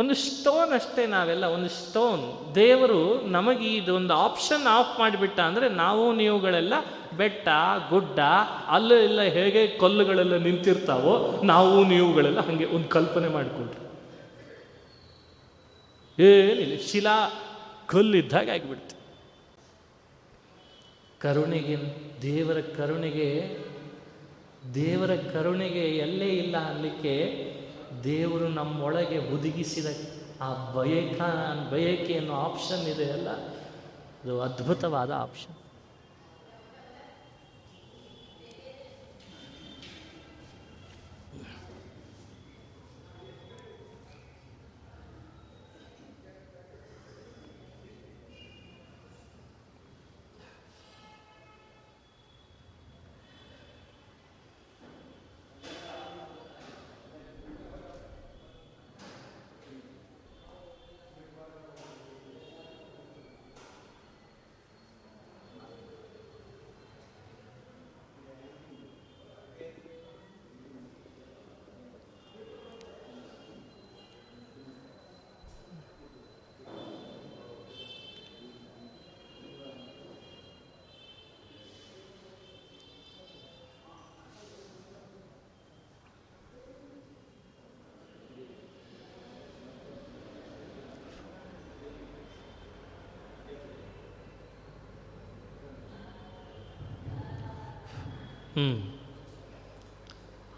ಒಂದು ಸ್ಟೋನ್ ಅಷ್ಟೇ. ನಾವೆಲ್ಲ ಒಂದು ಸ್ಟೋನ್. ದೇವರು ನಮಗೆ ಇದೊಂದು ಆಪ್ಷನ್ ಆಫ್ ಮಾಡಿಬಿಟ್ಟ ಅಂದರೆ ನಾವು ನೀವುಗಳೆಲ್ಲ ಬೆಟ್ಟ ಗುಡ್ಡ, ಅಲ್ಲೆಲ್ಲ ಹೇಗೆ ಕಲ್ಲುಗಳೆಲ್ಲ ನಿಂತಿರ್ತಾವೋ ನಾವು ನೀವುಗಳೆಲ್ಲ ಹಾಗೆ ಒಂದು ಕಲ್ಪನೆ ಮಾಡಿಕೊಂಡ್ರಿ. ಏನಿಲ್ಲ, ಶಿಲಾ ಕಲ್ಲಿದ್ದಾಗ ಆಗಿಬಿಡ್ತು. ದೇವರ ಕರುಣೆಗೆ ಎಲ್ಲೇ ಇಲ್ಲ ಅನ್ನಲಿಕ್ಕೆ ದೇವರು ನಮ್ಮೊಳಗೆ ಹುದುಗಿಸಿದ ಆ ಬಯಕೆ ಅನ್ನೋ ಆಪ್ಷನ್ ಇದೆಯಲ್ಲ, ಅದು ಅದ್ಭುತವಾದ ಆಪ್ಷನ್.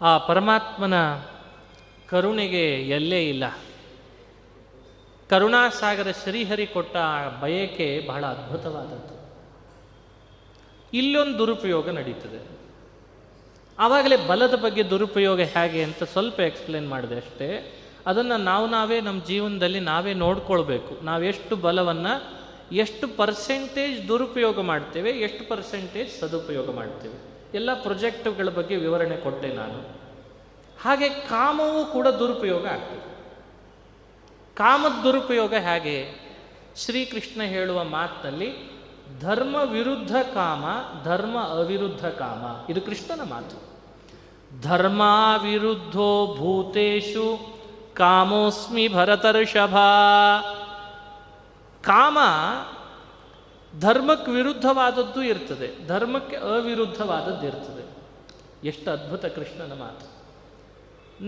ಆ ಪರಮಾತ್ಮನ ಕರುಣೆಗೆ ಎಲ್ಲೇ ಇಲ್ಲ. ಕರುಣಾಸಾಗರ ಶ್ರೀಹರಿ ಕೊಟ್ಟ ಆ ಬಯಕೆ ಬಹಳ ಅದ್ಭುತವಾದದ್ದು. ಇಲ್ಲೊಂದು ದುರುಪಯೋಗ ನಡೀತದೆ. ಆವಾಗಲೇ ಬಲದ ಬಗ್ಗೆ ದುರುಪಯೋಗ ಹೇಗೆ ಅಂತ ಸ್ವಲ್ಪ ಎಕ್ಸ್ಪ್ಲೇನ್ ಮಾಡಿದೆ ಅಷ್ಟೇ. ಅದನ್ನು ನಾವೇ ನಮ್ಮ ಜೀವನದಲ್ಲಿ ನಾವೇ ನೋಡ್ಕೊಳ್ಬೇಕು. ನಾವೆಷ್ಟು ಬಲವನ್ನು, ಎಷ್ಟು ಪರ್ಸೆಂಟೇಜ್ ದುರುಪಯೋಗ ಮಾಡ್ತೇವೆ, ಎಷ್ಟು ಪರ್ಸೆಂಟೇಜ್ ಸದುಪಯೋಗ ಮಾಡ್ತೇವೆ. ಎಲ್ಲ ಪ್ರೊಜೆಕ್ಟ್ಗಳ ಬಗ್ಗೆ ವಿವರಣೆ ಕೊಟ್ಟೆ ನಾನು. ಹಾಗೆ ಕಾಮವೂ ಕೂಡ ದುರುಪಯೋಗ ಆಗ್ತದೆ. ಕಾಮದ ದುರುಪಯೋಗ ಹೇಗೆ? ಶ್ರೀಕೃಷ್ಣ ಹೇಳುವ ಮಾತಿನಲ್ಲಿ ಧರ್ಮ ವಿರುದ್ಧ ಕಾಮ, ಧರ್ಮ ಅವಿರುದ್ಧ ಕಾಮ, ಇದು ಕೃಷ್ಣನ ಮಾತು. ಧರ್ಮ ವಿರುದ್ಧೋ ಭೂತೇಶು ಕಾಮೋಸ್ಮಿ ಭರತರ್ಷಭ. ಕಾಮ ಧರ್ಮಕ್ಕೆ ವಿರುದ್ಧವಾದದ್ದು ಇರ್ತದೆ, ಧರ್ಮಕ್ಕೆ ಅವಿರುದ್ಧವಾದದ್ದು ಇರ್ತದೆ. ಎಷ್ಟು ಅದ್ಭುತ ಕೃಷ್ಣನ ಮಾತು.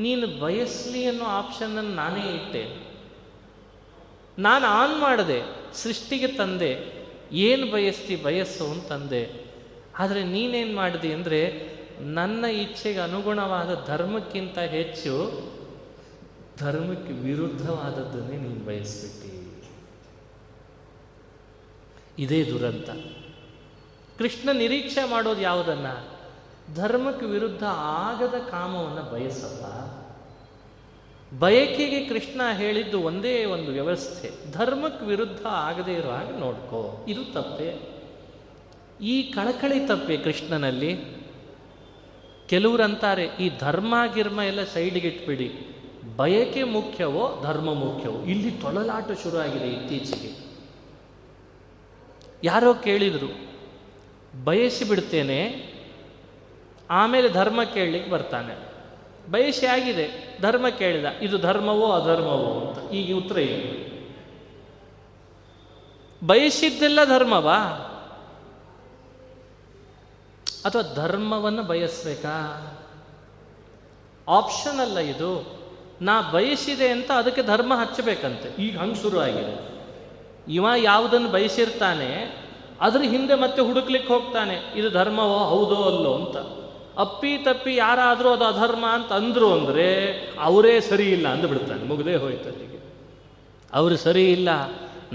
ನೀನು ಬಯಸ್ಲಿ ಅನ್ನೋ ಆಪ್ಷನನ್ನು ನಾನೇ ಇಟ್ಟೆ, ನಾನು ಆನ್ ಮಾಡಿದೆ, ಸೃಷ್ಟಿಗೆ ತಂದೆ, ಏನು ಬಯಸ್ತಿ ಬಯಸ್ಸು ಅಂತಂದೆ. ಆದರೆ ನೀನೇನು ಮಾಡಿದೆ ಅಂದರೆ ನನ್ನ ಇಚ್ಛೆಗೆ ಅನುಗುಣವಾದ ಧರ್ಮಕ್ಕಿಂತ ಹೆಚ್ಚು ಧರ್ಮಕ್ಕೆ ವಿರುದ್ಧವಾದದ್ದನ್ನೇ ನೀನು ಬಯಸ್ಬಿಟ್ಟಿ. ಇದೇ ದುರಂತ. ಕೃಷ್ಣ ನಿರೀಕ್ಷೆ ಮಾಡೋದು ಯಾವುದನ್ನು? ಧರ್ಮಕ್ಕೆ ವಿರುದ್ಧ ಆಗದ ಕಾಮವನ್ನು ಬಯಸಲ್ಲ. ಬಯಕೆಗೆ ಕೃಷ್ಣ ಹೇಳಿದ್ದು ಒಂದೇ ಒಂದು ವ್ಯವಸ್ಥೆ, ಧರ್ಮಕ್ಕೆ ವಿರುದ್ಧ ಆಗದೇ ಇರೋ ಹಾಗೆ ನೋಡ್ಕೋ. ಇದು ತಪ್ಪೆ, ಈ ಕಳಕಳಿ ತಪ್ಪೆ ಕೃಷ್ಣನಲ್ಲಿ. ಕೆಲವರಂತಾರೆ ಈ ಧರ್ಮ ಗಿರ್ಮ ಎಲ್ಲ ಸೈಡ್ಗೆ ಇಟ್ಬಿಡಿ, ಬಯಕೆ ಮುಖ್ಯವೋ ಧರ್ಮ ಮುಖ್ಯವೋ. ಇಲ್ಲಿ ತೊಳಲಾಟ ಶುರುವಾಗಿದೆ ಇತ್ತೀಚೆಗೆ. ಯಾರೋ ಕೇಳಿದರು, ಬಯಸಿಬಿಡ್ತೇನೆ ಆಮೇಲೆ ಧರ್ಮ ಕೇಳಲಿಕ್ಕೆ ಬರ್ತಾನೆ. ಬಯಸಿ ಆಗಿದೆ, ಧರ್ಮ ಕೇಳಿದ, ಇದು ಧರ್ಮವೋ ಅಧರ್ಮವೋ ಅಂತ. ಈಗ ಉತ್ತರ ಏನು? ಬಯಸಿದ್ದೆಲ್ಲ ಧರ್ಮವಾ? ಅಥವಾ ಧರ್ಮವನ್ನು ಬಯಸ್ಬೇಕಾ? ಆಪ್ಷನ್ ಅಲ್ಲ ಇದು. ನಾ ಬಯಸಿದೆ ಅಂತ ಅದಕ್ಕೆ ಧರ್ಮ ಹಚ್ಚಬೇಕಂತೆ. ಈಗ ಹಂಗೆ ಶುರು ಆಗಿದೆ. ಇವ ಯಾವುದನ್ನು ಬಯಸಿರ್ತಾನೆ ಅದ್ರ ಹಿಂದೆ ಮತ್ತೆ ಹುಡುಕ್ಲಿಕ್ಕೆ ಹೋಗ್ತಾನೆ, ಇದು ಧರ್ಮವೋ ಹೌದೋ ಅಲ್ಲೋ ಅಂತ. ಅಪ್ಪಿ ತಪ್ಪಿ ಯಾರಾದರೂ ಅದು ಅಧರ್ಮ ಅಂತ ಅಂದರು ಅಂದರೆ ಅವರೇ ಸರಿ ಇಲ್ಲ ಅಂದುಬಿಡ್ತಾನೆ. ಮುಗದೆ ಹೋಯ್ತು ಅಲ್ಲಿಗೆ. ಅವರು ಸರಿ ಇಲ್ಲ,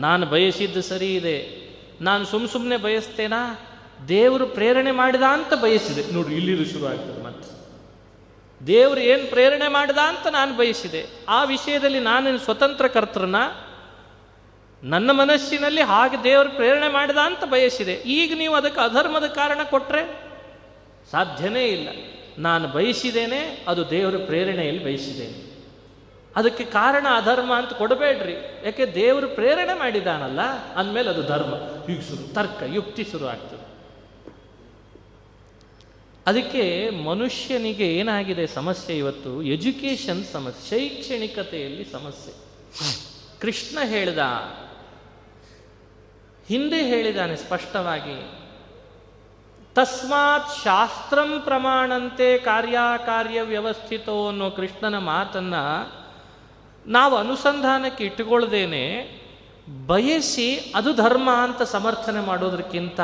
ನಾನು ಬಯಸಿದ್ದು ಸರಿ ಇದೆ, ನಾನು ಸುಮ್ಮನೆ ಬಯಸ್ತೇನಾ, ದೇವರು ಪ್ರೇರಣೆ ಮಾಡಿದ ಅಂತ ಬಯಸಿದೆ. ನೋಡಿ, ಇಲ್ಲಿದು ಶುರು ಆಗ್ತದೆ ಮತ್ತೆ. ದೇವರು ಏನು ಪ್ರೇರಣೆ ಮಾಡಿದ ಅಂತ ನಾನು ಬಯಸಿದೆ, ಆ ವಿಷಯದಲ್ಲಿ ನಾನು ಸ್ವತಂತ್ರ ಕರ್ತೃನ, ನನ್ನ ಮನಸ್ಸಿನಲ್ಲಿ ಹಾಗೆ ದೇವರು ಪ್ರೇರಣೆ ಮಾಡಿದ ಅಂತ ಬಯಸಿದೆ. ಈಗ ನೀವು ಅದಕ್ಕೆ ಅಧರ್ಮದ ಕಾರಣ ಕೊಟ್ಟರೆ ಸಾಧ್ಯನೇ ಇಲ್ಲ. ನಾನು ಬಯಸಿದ್ದೇನೆ, ಅದು ದೇವರ ಪ್ರೇರಣೆಯಲ್ಲಿ ಬಯಸಿದ್ದೇನೆ, ಅದಕ್ಕೆ ಕಾರಣ ಅಧರ್ಮ ಅಂತ ಕೊಡಬೇಡ್ರಿ. ಯಾಕೆ ದೇವರು ಪ್ರೇರಣೆ ಮಾಡಿದಾನಲ್ಲ ಅಂದಮೇಲೆ ಅದು ಧರ್ಮ. ಈಗ ಶುರು ತರ್ಕ ಯುಕ್ತಿ ಶುರು ಆಗ್ತದೆ. ಅದಕ್ಕೆ ಮನುಷ್ಯನಿಗೆ ಏನಾಗಿದೆ ಸಮಸ್ಯೆ ಇವತ್ತು? ಎಜುಕೇಷನ್ ಸಮಸ್ಯೆ, ಶೈಕ್ಷಣಿಕತೆಯಲ್ಲಿ ಸಮಸ್ಯೆ. ಕೃಷ್ಣ ಹೇಳಿದ, ಹಿಂದೆ ಹೇಳಿದಾನೆ ಸ್ಪಷ್ಟವಾಗಿ, ತಸ್ಮಾತ್ ಶಾಸ್ತ್ರಂ ಪ್ರಮಾಣಂತೆ ಕಾರ್ಯಕಾರ್ಯ ವ್ಯವಸ್ಥಿತೋ ಅನ್ನೋ ಕೃಷ್ಣನ ಮಾತನ್ನು ನಾವು ಅನುಸಂಧಾನಕ್ಕೆ ಇಟ್ಟುಕೊಳ್ಳದೇನೆ ಬಯಸಿ ಅದು ಧರ್ಮ ಅಂತ ಸಮರ್ಥನೆ ಮಾಡೋದಕ್ಕಿಂತ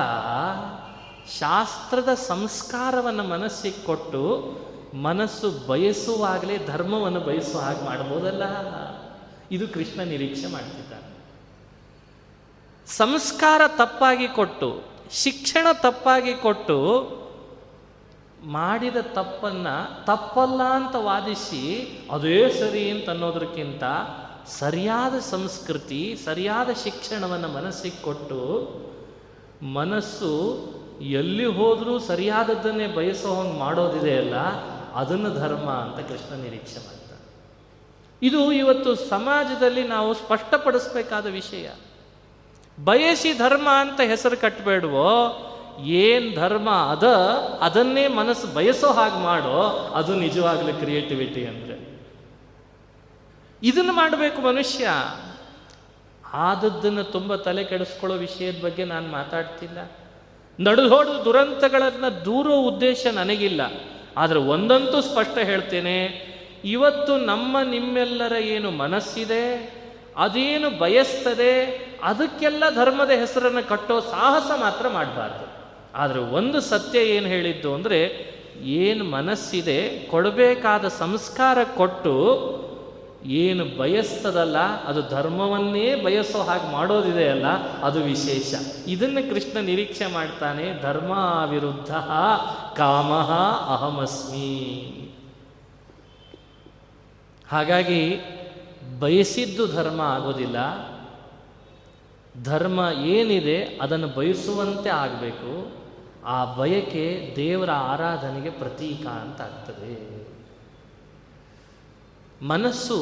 ಶಾಸ್ತ್ರದ ಸಂಸ್ಕಾರವನ್ನು ಮನಸ್ಸಿಗೆ ಕೊಟ್ಟು ಮನಸ್ಸು ಬಯಸುವಾಗಲೇ ಧರ್ಮವನ್ನು ಬಯಸುವ ಹಾಗೆ ಮಾಡ್ಬೋದಲ್ಲ. ಇದು ಕೃಷ್ಣ ನಿರೀಕ್ಷೆ ಮಾಡ್ತಿದ್ದಾನೆ. ಸಂಸ್ಕಾರ ತಪ್ಪಾಗಿ ಕೊಟ್ಟು, ಶಿಕ್ಷಣ ತಪ್ಪಾಗಿ ಕೊಟ್ಟು ಮಾಡಿದ ತಪ್ಪನ್ನು ತಪ್ಪಲ್ಲ ಅಂತ ವಾದಿಸಿ ಅದೇ ಸರಿ ಅಂತ ಅನ್ನೋದಕ್ಕಿಂತ ಸರಿಯಾದ ಸಂಸ್ಕೃತಿ, ಸರಿಯಾದ ಶಿಕ್ಷಣವನ್ನು ಮನಸ್ಸಿಗೆ ಕೊಟ್ಟು ಮನಸ್ಸು ಎಲ್ಲಿ ಹೋದರೂ ಸರಿಯಾದದ್ದನ್ನೇ ಬಯಸೋ ಹಂಗೆ ಮಾಡೋದಿದೆಯಲ್ಲ, ಅದನ್ನು ಧರ್ಮ ಅಂತ ಕೃಷ್ಣ ನಿರೀಕ್ಷೆ ಮಾಡ್ತಾನೆ. ಇದು ಇವತ್ತು ಸಮಾಜದಲ್ಲಿ ನಾವು ಸ್ಪಷ್ಟಪಡಿಸಬೇಕಾದ ವಿಷಯ. ಬಯಸಿ ಧರ್ಮ ಅಂತ ಹೆಸರು ಕಟ್ಟಬೇಡವೋ, ಏನು ಧರ್ಮ ಅದ ಅದನ್ನೇ ಮನಸ್ಸು ಬಯಸೋ ಹಾಗೆ ಮಾಡೋ, ಅದು ನಿಜವಾಗ್ಲೂ ಕ್ರಿಯೇಟಿವಿಟಿ. ಅಂದರೆ ಇದನ್ನು ಮಾಡಬೇಕು ಮನುಷ್ಯ. ಆದದ್ದನ್ನು ತುಂಬ ತಲೆ ಕೆಡಿಸ್ಕೊಳ್ಳೋ ವಿಷಯದ ಬಗ್ಗೆ ನಾನು ಮಾತಾಡ್ತಿಲ್ಲ. ನಡೆದೋಡು ದುರಂತಗಳನ್ನು ದೂರೋ ಉದ್ದೇಶ ನನಗಿಲ್ಲ. ಆದರೆ ಒಂದಂತೂ ಸ್ಪಷ್ಟ ಹೇಳ್ತೇನೆ, ಇವತ್ತು ನಮ್ಮ ನಿಮ್ಮೆಲ್ಲರ ಏನು ಮನಸ್ಸಿದೆ, ಅದೇನು ಬಯಸ್ತದೆ, ಅದಕ್ಕೆಲ್ಲ ಧರ್ಮದ ಹೆಸರನ್ನು ಕಟ್ಟೋ ಸಾಹಸ ಮಾತ್ರ ಮಾಡಬಾರ್ದು. ಆದರೆ ಒಂದು ಸತ್ಯ ಏನು ಹೇಳಿದ್ದು ಅಂದರೆ, ಏನು ಮನಸ್ಸಿದೆ ಕೊಡಬೇಕಾದ ಸಂಸ್ಕಾರ ಕೊಟ್ಟು ಏನು ಬಯಸ್ತದಲ್ಲ ಅದು ಧರ್ಮವನ್ನೇ ಬಯಸೋ ಹಾಗೆ ಮಾಡೋದಿದೆಯಲ್ಲ ಅದು ವಿಶೇಷ. ಇದನ್ನು ಕೃಷ್ಣ ನಿರೀಕ್ಷೆ ಮಾಡ್ತಾನೆ. ಧರ್ಮ ವಿರುದ್ಧ ಕಾಮ ಅಹಮಸ್ಮಿ. ಹಾಗಾಗಿ ಬಯಸಿದ್ದು ಧರ್ಮ ಆಗೋದಿಲ್ಲ. ಧರ್ಮ ಏನಿದೆ ಅದನ್ನು ಬಯಸುವಂತೆ ಆಗಬೇಕು. ಆ ಬಯಕೆ ದೇವರ ಆರಾಧನೆಗೆ ಪ್ರತೀಕ ಅಂತ ಆಗ್ತದೆ. ಮನಸ್ಸು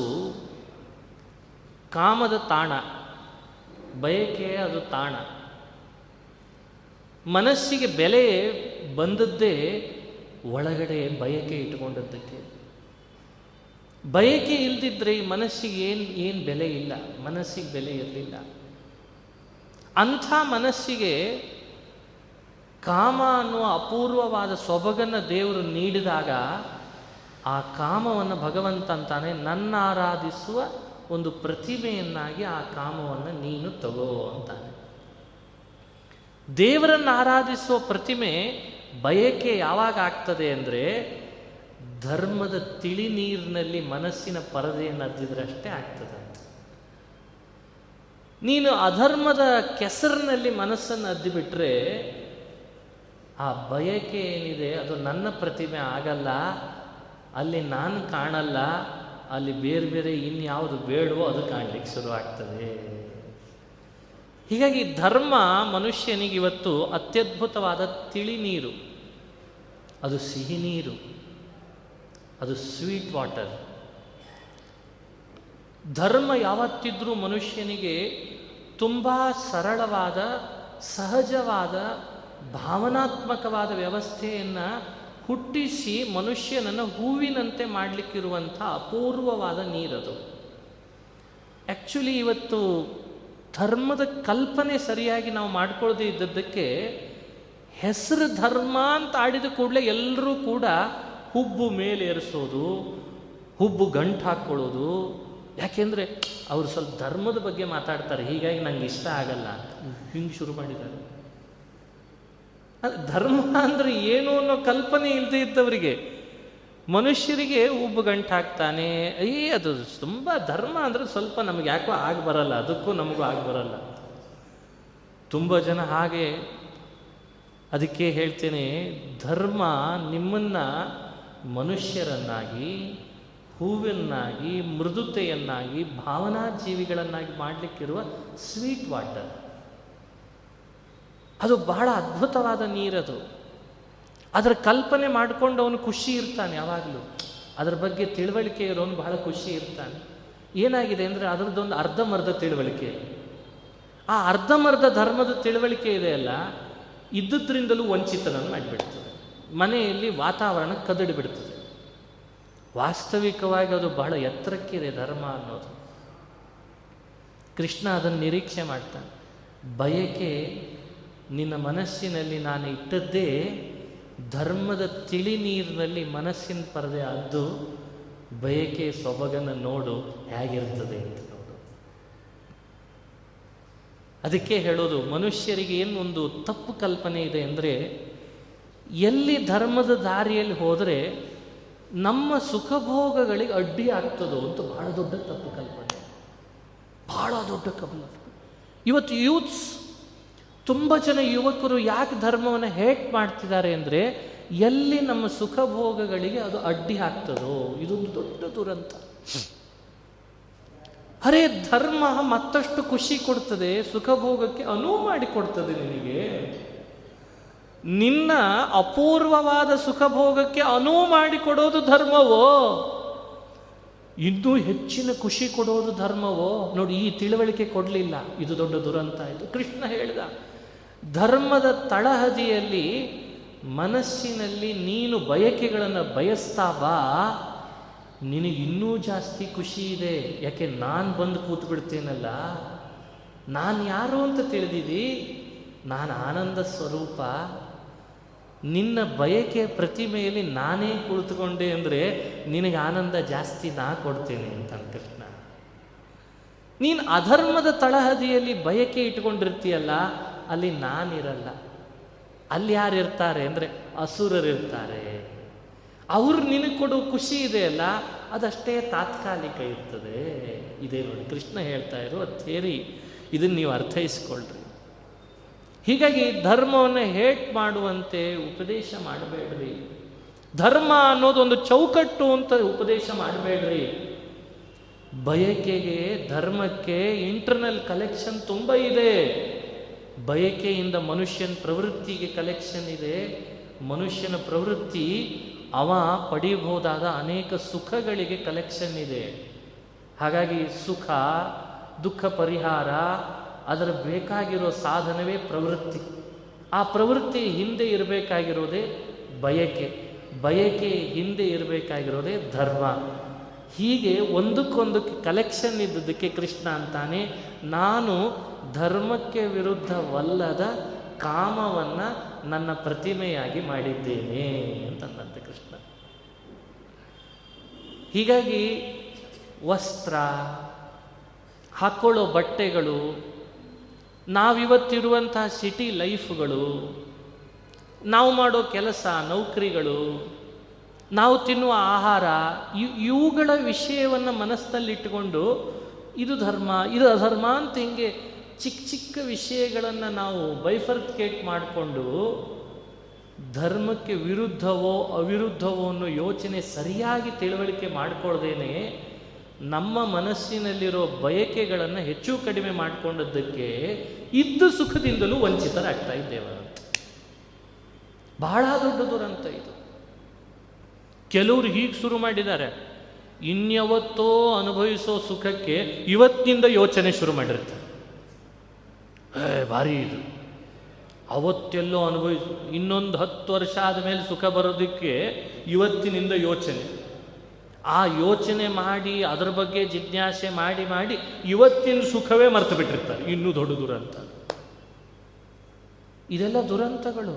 ಕಾಮದ ತಾಣ, ಬಯಕೆ ಅದು ತಾಣ. ಮನಸ್ಸಿಗೆ ಬೆಲೆ ಬಂದದ್ದೇ ಒಳಗಡೆ ಬಯಕೆ ಇಟ್ಕೊಂಡದ್ದಕ್ಕೆ. ಬಯಕೆ ಇಲ್ದಿದ್ರೆ ಈ ಮನಸ್ಸಿಗೆ ಏನು ಬೆಲೆ ಇಲ್ಲ, ಮನಸ್ಸಿಗೆ ಬೆಲೆ ಇರಲಿಲ್ಲ. ಅಂಥ ಮನಸ್ಸಿಗೆ ಕಾಮ ಅನ್ನುವ ಅಪೂರ್ವವಾದ ಸೊಬಗನ್ನು ದೇವರು ನೀಡಿದಾಗ ಆ ಕಾಮವನ್ನು ಭಗವಂತ ಅಂತಾನೆ, ನನ್ನ ಆರಾಧಿಸುವ ಒಂದು ಪ್ರತಿಮೆಯನ್ನಾಗಿ ಆ ಕಾಮವನ್ನು ನೀನು ತಗೋ ಅಂತಾನೆ. ದೇವರನ್ನು ಆರಾಧಿಸುವ ಪ್ರತಿಮೆ ಬಯಕೆ ಯಾವಾಗ ಆಗ್ತದೆ ಅಂದರೆ ಧರ್ಮದ ತಿಳಿ ನೀರಿನಲ್ಲಿ ಮನಸ್ಸಿನ ಪರದೆಯನ್ನು ಅದ್ದಿದ್ರಷ್ಟೇ ಆಗ್ತದೆ. ನೀನು ಅಧರ್ಮದ ಕೆಸರಿನಲ್ಲಿ ಮನಸ್ಸನ್ನು ಅದ್ದಿಬಿಟ್ರೆ ಆ ಬಯಕೆ ಏನಿದೆ ಅದು ನನ್ನ ಪ್ರತಿಮೆ ಆಗಲ್ಲ, ಅಲ್ಲಿ ನಾನು ಕಾಣಲ್ಲ, ಅಲ್ಲಿ ಬೇರೆ ಬೇರೆ ಇನ್ಯಾವುದು ಬೇಡವೋ ಅದು ಕಾಣಲಿಕ್ಕೆ ಶುರುವಾಗ್ತದೆ. ಹೀಗಾಗಿ ಧರ್ಮ ಮನುಷ್ಯನಿಗಿವತ್ತು ಅತ್ಯದ್ಭುತವಾದ ತಿಳಿ ನೀರು, ಅದು ಸಿಹಿ ನೀರು, ಅದು ಸ್ವೀಟ್ ವಾಟರ್. ಧರ್ಮ ಯಾವತ್ತಿದ್ರೂ ಮನುಷ್ಯನಿಗೆ ತುಂಬ ಸರಳವಾದ ಸಹಜವಾದ ಭಾವನಾತ್ಮಕವಾದ ವ್ಯವಸ್ಥೆಯನ್ನು ಹುಟ್ಟಿಸಿ ಮನುಷ್ಯನನ್ನು ಹೂವಿನಂತೆ ಮಾಡಲಿಕ್ಕಿರುವಂಥ ಅಪೂರ್ವವಾದ ನೀರದು. ಆ್ಯಕ್ಚುಲಿ ಇವತ್ತು ಧರ್ಮದ ಕಲ್ಪನೆ ಸರಿಯಾಗಿ ನಾವು ಮಾಡಿಕೊಳ್ಳದೇ ಇದ್ದದ್ದಕ್ಕೆ ಹೆಸರು ಧರ್ಮ ಅಂತ ಆಡಿದ ಕೂಡಲೇ ಎಲ್ಲರೂ ಕೂಡ ಹುಬ್ಬು ಮೇಲೇರಿಸೋದು, ಹುಬ್ಬು ಗಂಟು ಹಾಕ್ಕೊಳ್ಳೋದು. ಯಾಕೆಂದರೆ ಅವರು ಸ್ವಲ್ಪ ಧರ್ಮದ ಬಗ್ಗೆ ಮಾತಾಡ್ತಾರೆ, ಹೀಗಾಗಿ ನಂಗೆ ಇಷ್ಟ ಆಗಲ್ಲ ಅಂತ ಹಿಂಗೆ ಶುರು ಮಾಡಿದ್ದಾರೆ. ಧರ್ಮ ಅಂದರೆ ಏನು ಅನ್ನೋ ಕಲ್ಪನೆ ಇಲ್ಲದೆ ಇದ್ದವರಿಗೆ, ಮನುಷ್ಯರಿಗೆ ಉಬ್ಬು ಗಂಟು ಹಾಕ್ತಾನೆ, ಅಯ್ಯ ಅದು ತುಂಬ ಧರ್ಮ ಅಂದರೆ ಸ್ವಲ್ಪ ನಮಗೆ ಯಾಕೋ ಆಗಬರಲ್ಲ, ಅದಕ್ಕೂ ನಮಗೂ ಆಗಬರಲ್ಲ. ತುಂಬ ಜನ ಹಾಗೆ. ಅದಕ್ಕೆ ಹೇಳ್ತೇನೆ, ಧರ್ಮ ನಿಮ್ಮನ್ನು ಮನುಷ್ಯರನ್ನಾಗಿ, ಹೂವಿನಾಗಿ, ಮೃದುತೆಯನ್ನಾಗಿ, ಭಾವನಾ ಜೀವಿಗಳನ್ನಾಗಿ ಮಾಡಲಿಕ್ಕಿರುವ ಸ್ವೀಟ್ ವಾಟರ್. ಅದು ಬಹಳ ಅದ್ಭುತವಾದ ನೀರದು. ಅದರ ಕಲ್ಪನೆ ಮಾಡಿಕೊಂಡು ಅವನು ಖುಷಿ ಇರ್ತಾನೆ ಯಾವಾಗಲೂ. ಅದರ ಬಗ್ಗೆ ತಿಳುವಳಿಕೆ ಇರೋನು ಬಹಳ ಖುಷಿ ಇರ್ತಾನೆ. ಏನಾಗಿದೆ ಅಂದರೆ ಅದರದ್ದೊಂದು ಅರ್ಧಮರ್ಧ ತಿಳುವಳಿಕೆ. ಆ ಅರ್ಧಮರ್ಧ ಧರ್ಮದ ತಿಳುವಳಿಕೆ ಇದೆಯಲ್ಲ, ಇದ್ದುದರಿಂದಲೂ ವಂಚಿತನನ್ನು ಮಾಡಿಬಿಡ್ತದೆ, ಮನೆಯಲ್ಲಿ ವಾತಾವರಣ ಕದಡಿಬಿಡ್ತದೆ. ವಾಸ್ತವಿಕವಾಗಿ ಅದು ಬಹಳ ಎತ್ತರಕ್ಕಿದೆ ಧರ್ಮ ಅನ್ನೋದು. ಕೃಷ್ಣ ಅದನ್ನು ನಿರೀಕ್ಷೆ ಮಾಡ್ತಾನೆ. ಬಯಕೆ ನಿನ್ನ ಮನಸ್ಸಿನಲ್ಲಿ ನಾನು ಇಟ್ಟದ್ದೇ ಧರ್ಮದ ತಿಳಿ ನೀರಿನಲ್ಲಿ ಮನಸ್ಸಿನ ಪರದೆ ಅದ್ದು ಬಯಕೆ ಸೊಬಗನ್ನು ನೋಡು ಹೇಗಿರ್ತದೆ ಅಂತ ನೋಡು. ಅದಕ್ಕೆ ಹೇಳೋದು, ಮನುಷ್ಯರಿಗೆ ಏನೊಂದು ತಪ್ಪು ಕಲ್ಪನೆ ಇದೆ ಅಂದರೆ ಎಲ್ಲಿ ಧರ್ಮದ ದಾರಿಯಲ್ಲಿ ಹೋದರೆ ನಮ್ಮ ಸುಖಭೋಗಗಳಿಗೆ ಅಡ್ಡಿ ಆಗ್ತದೋ ಅಂತ ಬಹಳ ದೊಡ್ಡ ತಪ್ಪು ಕಲ್ಪನೆ, ಬಹಳ ದೊಡ್ಡ ಕಲ್ಪನೆ. ಇವತ್ತು ಯೂತ್ಸ್ ತುಂಬ ಜನ ಯುವಕರು ಯಾಕೆ ಧರ್ಮವನ್ನು ಹೇಟ್ ಮಾಡ್ತಿದ್ದಾರೆ ಅಂದರೆ ಎಲ್ಲಿ ನಮ್ಮ ಸುಖಭೋಗಗಳಿಗೆ ಅದು ಅಡ್ಡಿ ಆಗ್ತದೋ, ಇದೊಂದು ದೊಡ್ಡ ದುರಂತ. ಅರೆ, ಧರ್ಮ ಮತ್ತಷ್ಟು ಖುಷಿ ಕೊಡ್ತದೆ, ಸುಖಭೋಗಕ್ಕೆ ಅನುವು ಮಾಡಿಕೊಡ್ತದೆ. ನಿನಗೆ ನಿನ್ನ ಅಪೂರ್ವವಾದ ಸುಖಭೋಗಕ್ಕೆ ಅನುವು ಮಾಡಿಕೊಡೋದು ಧರ್ಮವೋ, ಇನ್ನೂ ಹೆಚ್ಚಿನ ಖುಷಿ ಕೊಡೋದು ಧರ್ಮವೋ? ನೋಡಿ, ಈ ತಿಳುವಳಿಕೆ ಕೊಡಲಿಲ್ಲ, ಇದು ದೊಡ್ಡ ದುರಂತ. ಇದು ಕೃಷ್ಣ ಹೇಳಿದ ಧರ್ಮದ ತಳಹದಿಯಲ್ಲಿ ಮನಸ್ಸಿನಲ್ಲಿ ನೀನು ಬಯಕೆಗಳನ್ನು ಬಯಸ್ತಾ ಬಾ, ನಿನಗೆ ಇನ್ನೂ ಜಾಸ್ತಿ ಖುಷಿ ಇದೆ. ಯಾಕೆ ನಾನು ಬಂದು ಕೂತ್ಬಿಡ್ತೇನಲ್ಲ, ನಾನು ಯಾರು ಅಂತ ತಿಳಿದಿದ್ದಿ, ನಾನು ಆನಂದ ಸ್ವರೂಪ. ನಿನ್ನ ಬಯಕೆ ಪ್ರತಿಮೆಯಲ್ಲಿ ನಾನೇ ಕುಳಿತುಕೊಂಡೆ ಅಂದರೆ ನಿನಗೆ ಆನಂದ ಜಾಸ್ತಿ ನಾ ಕೊಡ್ತೇನೆ ಅಂತ ಕೃಷ್ಣ. ನೀನು ಅಧರ್ಮದ ತಳಹದಿಯಲ್ಲಿ ಬಯಕೆ ಇಟ್ಕೊಂಡಿರ್ತೀಯಲ್ಲ, ಅಲ್ಲಿ ನಾನಿರಲ್ಲ. ಅಲ್ಲಿ ಯಾರಿರ್ತಾರೆ ಅಂದರೆ ಅಸುರರಿರ್ತಾರೆ. ಅವ್ರು ನಿನಗೆ ಕೊಡೋ ಖುಷಿ ಇದೆಯಲ್ಲ ಅದಷ್ಟೇ ತಾತ್ಕಾಲಿಕ ಇರ್ತದೆ. ಇದೇ ನೋಡಿ ಕೃಷ್ಣ ಹೇಳ್ತಾ ಇರೋ ಥೇರಿ, ಇದನ್ನು ನೀವು ಅರ್ಥೈಸ್ಕೊಳ್ರಿ. ಹೀಗಾಗಿ ಧರ್ಮವನ್ನು ಹೇಟ್ ಮಾಡುವಂತೆ ಉಪದೇಶ ಮಾಡಬೇಡ್ರಿ. ಧರ್ಮ ಅನ್ನೋದೊಂದು ಚೌಕಟ್ಟು ಅಂತ ಉಪದೇಶ ಮಾಡಬೇಡ್ರಿ. ಬಯಕೆಗೆ, ಧರ್ಮಕ್ಕೆ ಇಂಟರ್ನಲ್ ಕಲೆಕ್ಷನ್ ತುಂಬ ಇದೆ. ಬಯಕೆಯಿಂದ ಮನುಷ್ಯನ ಪ್ರವೃತ್ತಿಗೆ ಕಲೆಕ್ಷನ್ ಇದೆ. ಮನುಷ್ಯನ ಪ್ರವೃತ್ತಿ ಅವ ಪಡೆಯಬಹುದಾದ ಅನೇಕ ಸುಖಗಳಿಗೆ ಕಲೆಕ್ಷನ್ ಇದೆ. ಹಾಗಾಗಿ ಸುಖ, ದುಃಖ ಪರಿಹಾರ, ಅದರ ಬೇಕಾಗಿರೋ ಸಾಧನವೇ ಪ್ರವೃತ್ತಿ. ಆ ಪ್ರವೃತ್ತಿ ಹಿಂದೆ ಇರಬೇಕಾಗಿರೋದೇ ಬಯಕೆ, ಬಯಕೆ ಹಿಂದೆ ಇರಬೇಕಾಗಿರೋದೇ ಧರ್ಮ. ಹೀಗೆ ಒಂದಕ್ಕೊಂದಕ್ಕೆ ಕಲೆಕ್ಷನ್ ಇದ್ದದಕ್ಕೆ ಕೃಷ್ಣ ಅಂತಾನೆ, ನಾನು ಧರ್ಮಕ್ಕೆ ವಿರುದ್ಧವಲ್ಲದ ಕಾಮವನ್ನು ನನ್ನ ಪ್ರತಿಮೆಯಾಗಿ ಮಾಡಿದ್ದೇನೆ ಅಂತಂದಂತೆ ಕೃಷ್ಣ. ಹೀಗಾಗಿ ವಸ್ತ್ರ, ಹಾಕ್ಕೊಳ್ಳೋ ಬಟ್ಟೆಗಳು, ನಾವಿವತ್ತಿರುವಂತಹ ಸಿಟಿ ಲೈಫ್ಗಳು, ನಾವು ಮಾಡೋ ಕೆಲಸ, ನೌಕರಿಗಳು, ನಾವು ತಿನ್ನುವ ಆಹಾರ, ಇವುಗಳ ವಿಷಯವನ್ನು ಮನಸ್ಸಿನಲ್ಲಿಟ್ಟುಕೊಂಡು ಇದು ಧರ್ಮ, ಇದು ಅಧರ್ಮ ಅಂತ ಹಿಂಗೆ ಚಿಕ್ಕ ಚಿಕ್ಕ ವಿಷಯಗಳನ್ನು ನಾವು ಬೈಫರ್ಕೇಟ್ ಮಾಡಿಕೊಂಡು ಧರ್ಮಕ್ಕೆ ವಿರುದ್ಧವೋ ಅವಿರುದ್ಧವೋ ಅನ್ನೋ ಯೋಚನೆ ಸರಿಯಾಗಿ ತಿಳುವಳಿಕೆ ಮಾಡಿಕೊಳ್ಳದೇನೆ ನಮ್ಮ ಮನಸ್ಸಿನಲ್ಲಿರೋ ಬಯಕೆಗಳನ್ನು ಹೆಚ್ಚು ಕಡಿಮೆ ಮಾಡಿಕೊಂಡದ್ದಕ್ಕೆ ಇದ್ದ ಸುಖದಿಂದಲೂ ವಂಚಿತರಾಗ್ತಾ ಇದ್ದೇವೆ. ಬಹಳ ದೊಡ್ಡ ದುರಂತ ಇದು. ಕೆಲವರು ಹೀಗೆ ಶುರು ಮಾಡಿದ್ದಾರೆ, ಇನ್ಯಾವತ್ತೋ ಅನುಭವಿಸೋ ಸುಖಕ್ಕೆ ಇವತ್ತಿನಿಂದ ಯೋಚನೆ ಶುರು ಮಾಡಿರ್ತಾರೆ. ಭಾರಿ ಇದು, ಅವತ್ತೆಲ್ಲೋ ಅನುಭವಿಸು, ಇನ್ನೊಂದು 10 ವರ್ಷ ಆದಮೇಲೆ ಸುಖ ಬರೋದಕ್ಕೆ ಇವತ್ತಿನಿಂದ ಯೋಚನೆ. ಆ ಯೋಚನೆ ಮಾಡಿ ಅದರ ಬಗ್ಗೆ ಜಿಜ್ಞಾಸೆ ಮಾಡಿ ಮಾಡಿ ಇವತ್ತಿನ ಸುಖವೇ ಮರೆತು ಬಿಟ್ಟಿರ್ತಾರೆ. ಇನ್ನೂ ದೊಡ್ಡ ದುರಂತ ಇದೆಲ್ಲ ದುರಂತಗಳು.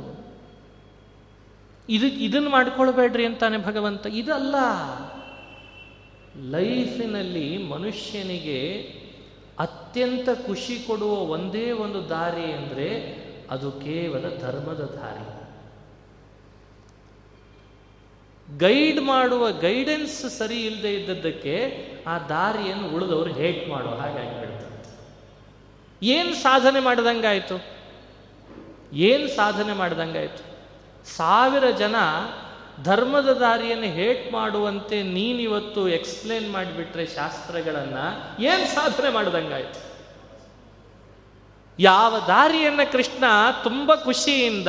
ಇದನ್ನು ಮಾಡ್ಕೊಳ್ಬೇಡ್ರಿ ಅಂತಾನೆ ಭಗವಂತ. ಇದಲ್ಲ, ಲೈಫಿನಲ್ಲಿ ಮನುಷ್ಯನಿಗೆ ಅತ್ಯಂತ ಖುಷಿ ಕೊಡುವ ಒಂದೇ ಒಂದು ದಾರಿ ಅಂದರೆ ಅದು ಕೇವಲ ಧರ್ಮದ ದಾರಿ. ಗೈಡ್ ಮಾಡುವ ಗೈಡೆನ್ಸ್ ಸರಿ ಇಲ್ಲದೆ ಇದ್ದದ್ದಕ್ಕೆ ಆ ದಾರಿಯನ್ನು ಉಳಿದವರು ಹೇಟ್ ಮಾಡೋ ಹಾಗಾಗಿ ಹೇಳ್ತಾರೆ. ಏನು ಸಾಧನೆ ಮಾಡಿದಂಗಾಯಿತು, ಏನು ಸಾಧನೆ ಮಾಡಿದಂಗಾಯಿತು? 1000 ಜನ ಧರ್ಮದ ದಾರಿಯನ್ನು ಹೇಟ್ ಮಾಡುವಂತೆ ನೀನಿವತ್ತು ಎಕ್ಸ್ಪ್ಲೇನ್ ಮಾಡಿಬಿಟ್ರೆ ಶಾಸ್ತ್ರಗಳನ್ನು, ಏನು ಸಾಧನೆ ಮಾಡಿದಂಗಾಯ್ತು? ಯಾವ ದಾರಿಯನ್ನು ಕೃಷ್ಣ ತುಂಬ ಖುಷಿಯಿಂದ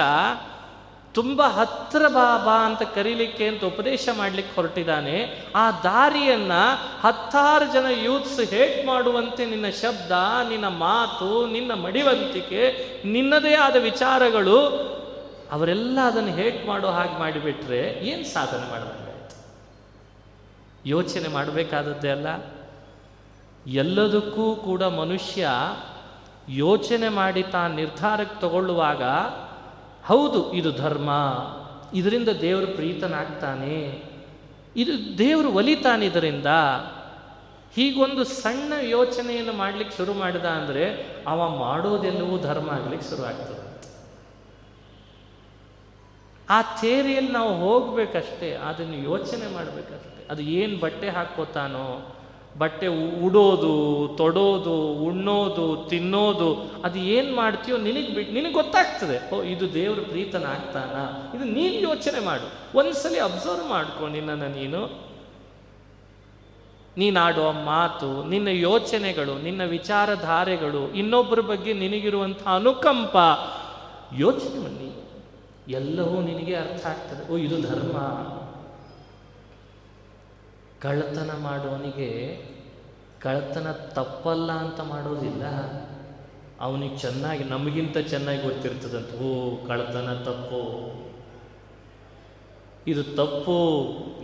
ತುಂಬ ಹತ್ರ ಬಾಬಾ ಅಂತ ಕರೀಲಿಕ್ಕೆ ಅಂತ ಉಪದೇಶ ಮಾಡಲಿಕ್ಕೆ ಹೊರಟಿದ್ದಾನೆ, ಆ ದಾರಿಯನ್ನು 10,000 ಜನ ಯೂತ್ಸ್ ಹೇಟ್ ಮಾಡುವಂತೆ ನಿನ್ನ ಶಬ್ದ, ನಿನ್ನ ಮಾತು, ನಿನ್ನ ಮಡಿವಂತಿಕೆ, ನಿನ್ನದೇ ಆದ ವಿಚಾರಗಳು, ಅವರೆಲ್ಲ ಅದನ್ನು ಹೇಟ್ ಮಾಡೋ ಹಾಗೆ ಮಾಡಿಬಿಟ್ರೆ ಏನು ಸಾಧನೆ ಮಾಡಬೇಕಾಯ್ತು? ಯೋಚನೆ ಮಾಡಬೇಕಾದದ್ದೇ ಅಲ್ಲ. ಎಲ್ಲದಕ್ಕೂ ಕೂಡ ಮನುಷ್ಯ ಯೋಚನೆ ಮಾಡಿ ತಾನು ನಿರ್ಧಾರಕ್ಕೆ ತಗೊಳ್ಳುವಾಗ, ಹೌದು ಇದು ಧರ್ಮ, ಇದರಿಂದ ದೇವರು ಪ್ರೀತನಾಗ್ತಾನೆ, ಇದು ದೇವರು ಒಲಿತಾನೆ ಇದರಿಂದ, ಹೀಗೊಂದು ಸಣ್ಣ ಯೋಚನೆಯನ್ನು ಮಾಡಲಿಕ್ಕೆ ಶುರು ಮಾಡಿದ ಅಂದರೆ ಅವ ಮಾಡೋದೆಲ್ಲವೂ ಧರ್ಮ ಆಗಲಿಕ್ಕೆ ಶುರು ಆಗ್ತದೆ. ಆ ಥೇರಿಯಲ್ಲಿ ನಾವು ಹೋಗಬೇಕಷ್ಟೇ, ಅದನ್ನು ಯೋಚನೆ ಮಾಡಬೇಕಷ್ಟೆ. ಅದು ಏನು ಬಟ್ಟೆ ಹಾಕ್ಕೋತಾನೋ, ಬಟ್ಟೆ ಉಡೋದು, ತೊಡೋದು, ಉಣ್ಣೋದು, ತಿನ್ನೋದು, ಅದು ಏನು ಮಾಡ್ತೀಯೋ ನಿನಗೆ ಬಿಟ್ಟು ನಿನಗೆ ಗೊತ್ತಾಗ್ತದೆ. ಓ, ಇದು ದೇವರು ಪ್ರೀತನಾಗ್ತಾನ, ಇದು ನೀನು ಯೋಚನೆ ಮಾಡು, ಒಂದ್ಸಲಿ ಅಬ್ಸರ್ವ್ ಮಾಡ್ಕೊ ನಿನ್ನನ್ನು ನೀನು. ನೀನಾಡೋ ಮಾತು, ನಿನ್ನ ಯೋಚನೆಗಳು, ನಿನ್ನ ವಿಚಾರಧಾರೆಗಳು, ಇನ್ನೊಬ್ಬರ ಬಗ್ಗೆ ನಿನಗಿರುವಂಥ ಅನುಕಂಪ, ಯೋಚನೆ ಮಾಡಿ, ಎಲ್ಲವೂ ನಿನಗೆ ಅರ್ಥ ಆಗ್ತದೆ. ಓ, ಇದು ಧರ್ಮ. ಕಳ್ಳತನ ಮಾಡೋನಿಗೆ ಕಳ್ಳತನ ತಪ್ಪಲ್ಲ ಅಂತ ಮಾಡೋದಿಲ್ಲ, ಅವನಿಗೆ ಚೆನ್ನಾಗಿ ನಮಗಿಂತ ಚೆನ್ನಾಗಿ ಗೊತ್ತಿರ್ತದಂತ. ಓ, ಕಳ್ಳತನ ತಪ್ಪು, ಇದು ತಪ್ಪು,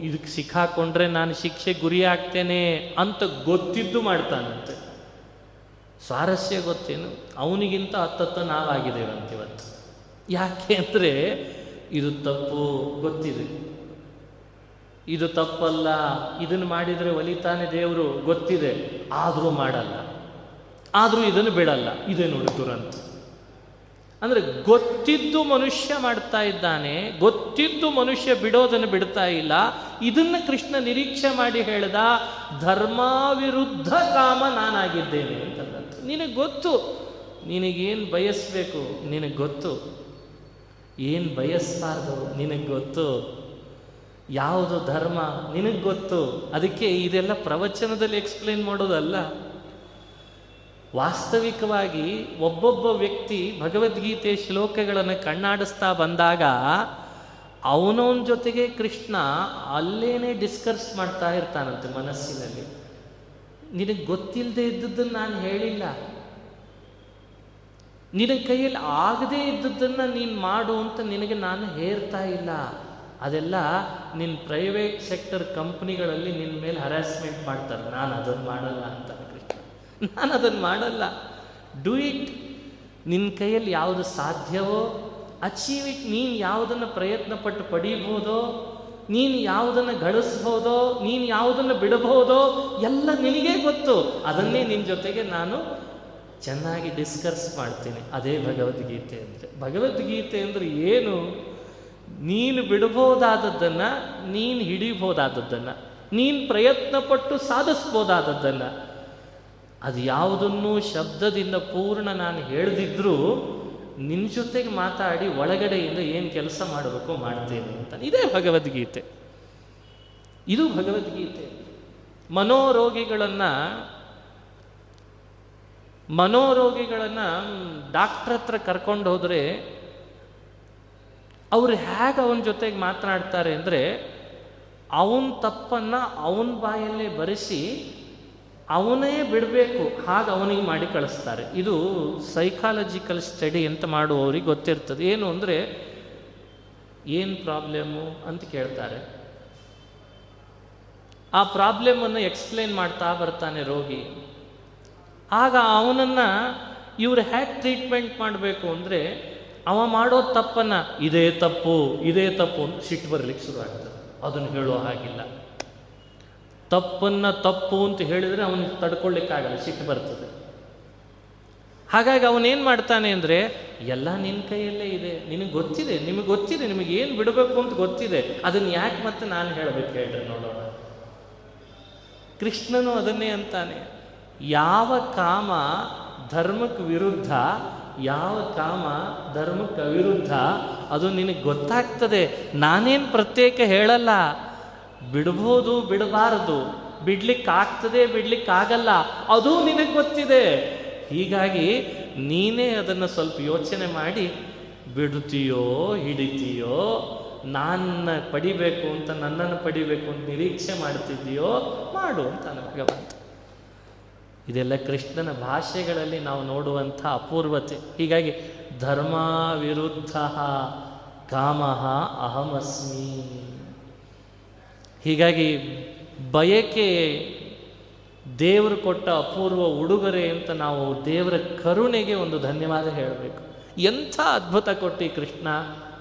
ಇದಕ್ಕೆ ಸಿಕ್ಕಾಕೊಂಡ್ರೆ ನಾನು ಶಿಕ್ಷೆ ಗುರಿ ಆಗ್ತೇನೆ ಅಂತ ಗೊತ್ತಿದ್ದು ಮಾಡ್ತಾನಂತೆ. ಸ್ವಾರಸ್ಯ ಗೊತ್ತೇನು, ಅವನಿಗಿಂತ ಹತ್ತತ್ತು ನಾವಾಗಿದ್ದೇವಂತೆ ಇವತ್ತು. ಯಾಕೆ ಅಂದರೆ ಇದು ತಪ್ಪು ಗೊತ್ತಿದೆ, ಇದು ತಪ್ಪಲ್ಲ, ಇದನ್ನು ಮಾಡಿದರೆ ಒಲಿತಾನೆ ದೇವರು ಗೊತ್ತಿದೆ, ಆದರೂ ಮಾಡಲ್ಲ, ಆದರೂ ಇದನ್ನು ಬಿಡಲ್ಲ. ಇದೇ ನೋಡಿ ದುರಂತ. ಅಂದರೆ ಗೊತ್ತಿದ್ದು ಮನುಷ್ಯ ಮಾಡ್ತಾ ಇದ್ದಾನೆ, ಗೊತ್ತಿದ್ದು ಮನುಷ್ಯ ಬಿಡೋದನ್ನು ಬಿಡ್ತಾ ಇಲ್ಲ. ಇದನ್ನು ಕೃಷ್ಣ ನಿರೀಕ್ಷೆ ಮಾಡಿ ಹೇಳಿದ, ಧರ್ಮಾವಿರುದ್ಧ ಕಾಮ ನಾನಾಗಿದ್ದೇನೆ ಅಂತಂದಂತ. ನಿನಗೆ ಗೊತ್ತು ನಿನಗೇನು ಬಯಸಬೇಕು, ನಿನಗೆ ಗೊತ್ತು ಏನು ಬಯಸ್ಬಾರ್ದು, ನಿನಗೆ ಗೊತ್ತು ಯಾವುದು ಧರ್ಮ, ನಿನಗೆ ಗೊತ್ತು. ಅದಕ್ಕೆ ಇದೆಲ್ಲ ಪ್ರವಚನದಲ್ಲಿ ಎಕ್ಸ್ಪ್ಲೇನ್ ಮಾಡೋದಲ್ಲ. ವಾಸ್ತವಿಕವಾಗಿ ಒಬ್ಬೊಬ್ಬ ವ್ಯಕ್ತಿ ಭಗವದ್ಗೀತೆ ಶ್ಲೋಕಗಳನ್ನು ಕಣ್ಣಾಡಿಸ್ತಾ ಬಂದಾಗ ಅವನವನ ಜೊತೆಗೆ ಕೃಷ್ಣ ಅಲ್ಲೇನೆ ಡಿಸ್ಕಸ್ ಮಾಡ್ತಾ ಇರ್ತಾನಂತೆ ಮನಸ್ಸಿನಲ್ಲಿ. ನಿನಗೆ ಗೊತ್ತಿಲ್ಲದೆ ಇದ್ದದ್ದನ್ನು ನಾನು ಹೇಳಿಲ್ಲ, ನಿನ್ನ ಕೈಯಲ್ಲಿ ಆಗದೇ ಇದ್ದದ್ದನ್ನು ನೀನು ಮಾಡು ಅಂತ ನಿನಗೆ ನಾನು ಹೇರ್ತಾ ಇಲ್ಲ. ಅದೆಲ್ಲ ನಿನ್ನ ಪ್ರೈವೇಟ್ ಸೆಕ್ಟರ್ ಕಂಪ್ನಿಗಳಲ್ಲಿ ನಿನ್ನ ಮೇಲೆ ಹರಾಸ್ಮೆಂಟ್ ಮಾಡ್ತಾರೆ, ನಾನು ಅದನ್ನು ಮಾಡಲ್ಲ ಅಂತ. ನಾನು ಅದನ್ನು ಮಾಡಲ್ಲ, ಡೂ ಇಟ್. ನಿನ್ನ ಕೈಯಲ್ಲಿ ಯಾವುದು ಸಾಧ್ಯವೋ ಅಚೀವ್ ಇಟ್. ನೀನು ಯಾವುದನ್ನು ಪ್ರಯತ್ನ ಪಟ್ಟು ಪಡೀಬೋದೋ, ನೀನು ಯಾವುದನ್ನು ಗಳಿಸ್ಬೋದೋ, ನೀನು ಯಾವುದನ್ನು ಬಿಡಬಹುದೋ ಎಲ್ಲ ನಿನಗೇ ಗೊತ್ತು. ಅದನ್ನೇ ನಿನ್ನ ಜೊತೆಗೆ ನಾನು ಚೆನ್ನಾಗಿ ಡಿಸ್ಕಸ್ ಮಾಡ್ತೀನಿ. ಅದೇ ಭಗವದ್ಗೀತೆ ಅಂದರೆ. ಭಗವದ್ಗೀತೆ ಅಂದರೆ ಏನು? ನೀನು ಬಿಡಬಹುದಾದದ್ದನ್ನು, ನೀನು ಹಿಡಿಬೋದಾದದ್ದನ್ನು, ನೀನು ಪ್ರಯತ್ನಪಟ್ಟು ಸಾಧಿಸ್ಬೋದಾದದ್ದನ್ನು, ಅದು ಯಾವುದನ್ನೂ ಶಬ್ದದಿಂದ ಪೂರ್ಣ ನಾನು ಹೇಳ್ದಿದ್ರೂ ನಿನ್ನ ಜೊತೆಗೆ ಮಾತಾಡಿ ಒಳಗಡೆಯಿಂದ ಏನು ಕೆಲಸ ಮಾಡಬೇಕು ಮಾಡ್ತೇನೆ ಅಂತ. ಇದೇ ಭಗವದ್ಗೀತೆ. ಇದು ಭಗವದ್ಗೀತೆ. ಮನೋರೋಗಿಗಳನ್ನು ಡಾಕ್ಟ್ರ್ ಹತ್ರ ಕರ್ಕೊಂಡು ಹೋದರೆ ಅವ್ರು ಹೇಗೆ ಅವನ ಜೊತೆಗೆ ಮಾತನಾಡ್ತಾರೆ ಅಂದರೆ, ಅವನ ತಪ್ಪನ್ನು ಅವನ ಬಾಯಲ್ಲೇ ಬರೆಸಿ ಅವನೇ ಬಿಡಬೇಕು, ಹಾಗೆ ಅವನಿಗೆ ಮಾಡಿ ಕಳಿಸ್ತಾರೆ. ಇದು ಸೈಕಾಲಜಿಕಲ್ ಸ್ಟಡಿ ಅಂತ ಮಾಡುವವರಿಗೆ ಗೊತ್ತಿರ್ತದೆ. ಏನು ಅಂದರೆ, ಏನು ಪ್ರಾಬ್ಲಮ್ಮು ಅಂತ ಕೇಳ್ತಾರೆ. ಆ ಪ್ರಾಬ್ಲಮನ್ನು ಎಕ್ಸ್ಪ್ಲೇನ್ ಮಾಡ್ತಾ ಬರ್ತಾನೆ ರೋಗಿ. ಆಗ ಅವನನ್ನು ಇವರು ಹೇಗೆ ಟ್ರೀಟ್ಮೆಂಟ್ ಮಾಡಬೇಕು ಅಂದರೆ, ಅವ ಮಾಡೋ ತಪ್ಪನ್ನು ಇದೇ ತಪ್ಪು ಅಂತ ಸಿಟ್ಟು ಬರಲಿಕ್ಕೆ ಶುರು ಆಗ್ತದೆ. ಅದನ್ನು ಹೇಳೋ ಹಾಗಿಲ್ಲ. ತಪ್ಪನ್ನು ತಪ್ಪು ಅಂತ ಹೇಳಿದರೆ ಅವನಿಗೆ ತಡ್ಕೊಳ್ಳಿಕ್ಕಾಗಲ್ಲ, ಸಿಟ್ಟು ಬರ್ತದೆ. ಹಾಗಾಗಿ ಅವನೇನು ಮಾಡ್ತಾನೆ ಅಂದರೆ, ಎಲ್ಲ ನಿನ್ನ ಕೈಯಲ್ಲೇ ಇದೆ, ನಿಮಗೆ ಗೊತ್ತಿದೆ, ನಿಮಗೆ ಏನು ಬಿಡಬೇಕು ಅಂತ ಗೊತ್ತಿದೆ, ಅದನ್ನು ಯಾಕೆ ಮತ್ತೆ ನಾನು ಹೇಳಬೇಕು ಹೇಳ್ರಿ ನೋಡೋಣ. ಕೃಷ್ಣನು ಅದನ್ನೇ ಅಂತಾನೆ. ಯಾವ ಕಾಮ ಧರ್ಮಕ್ಕೆ ವಿರುದ್ಧ, ಯಾವ ಕಾಮ ಧರ್ಮಕ್ಕೆ ಅವಿರುದ್ಧ ಅದು ನಿನಗೆ ಗೊತ್ತಾಗ್ತದೆ. ನಾನೇನು ಪ್ರತ್ಯೇಕ ಹೇಳಲ್ಲ. ಬಿಡ್ಬೋದು, ಬಿಡಬಾರದು, ಬಿಡ್ಲಿಕ್ಕಾಗ್ತದೆ, ಬಿಡ್ಲಿಕ್ಕಾಗಲ್ಲ, ಅದೂ ನಿನಗೆ ಗೊತ್ತಿದೆ. ಹೀಗಾಗಿ ನೀನೇ ಅದನ್ನು ಸ್ವಲ್ಪ ಯೋಚನೆ ಮಾಡಿ ಬಿಡುತ್ತೀಯೋ ಹಿಡಿತೀಯೋ, ನಾನು ಪಡಿಬೇಕು ಅಂತ ನನ್ನನ್ನು ಪಡಿಬೇಕು ಅಂತ ನಿರೀಕ್ಷೆ ಮಾಡ್ತಿದ್ದೀಯೋ, ಮಾಡು ಅಂತ ಭಗವಂತ. ಇದೆಲ್ಲ ಕೃಷ್ಣನ ಭಾಷೆಗಳಲ್ಲಿ ನಾವು ನೋಡುವಂಥ ಅಪೂರ್ವತೆ. ಹೀಗಾಗಿ ಧರ್ಮ ವಿರುದ್ಧ ಕಾಮಃ ಅಹಮಸ್ಮಿ. ಹೀಗಾಗಿ ಬಯಕೆ ದೇವರು ಕೊಟ್ಟ ಅಪೂರ್ವ ಉಡುಗೊರೆ ಅಂತ ನಾವು ದೇವರ ಕರುಣೆಗೆ ಒಂದು ಧನ್ಯವಾದ ಹೇಳಬೇಕು. ಎಂಥ ಅದ್ಭುತ ಕೊಟ್ಟಿ ಕೃಷ್ಣ,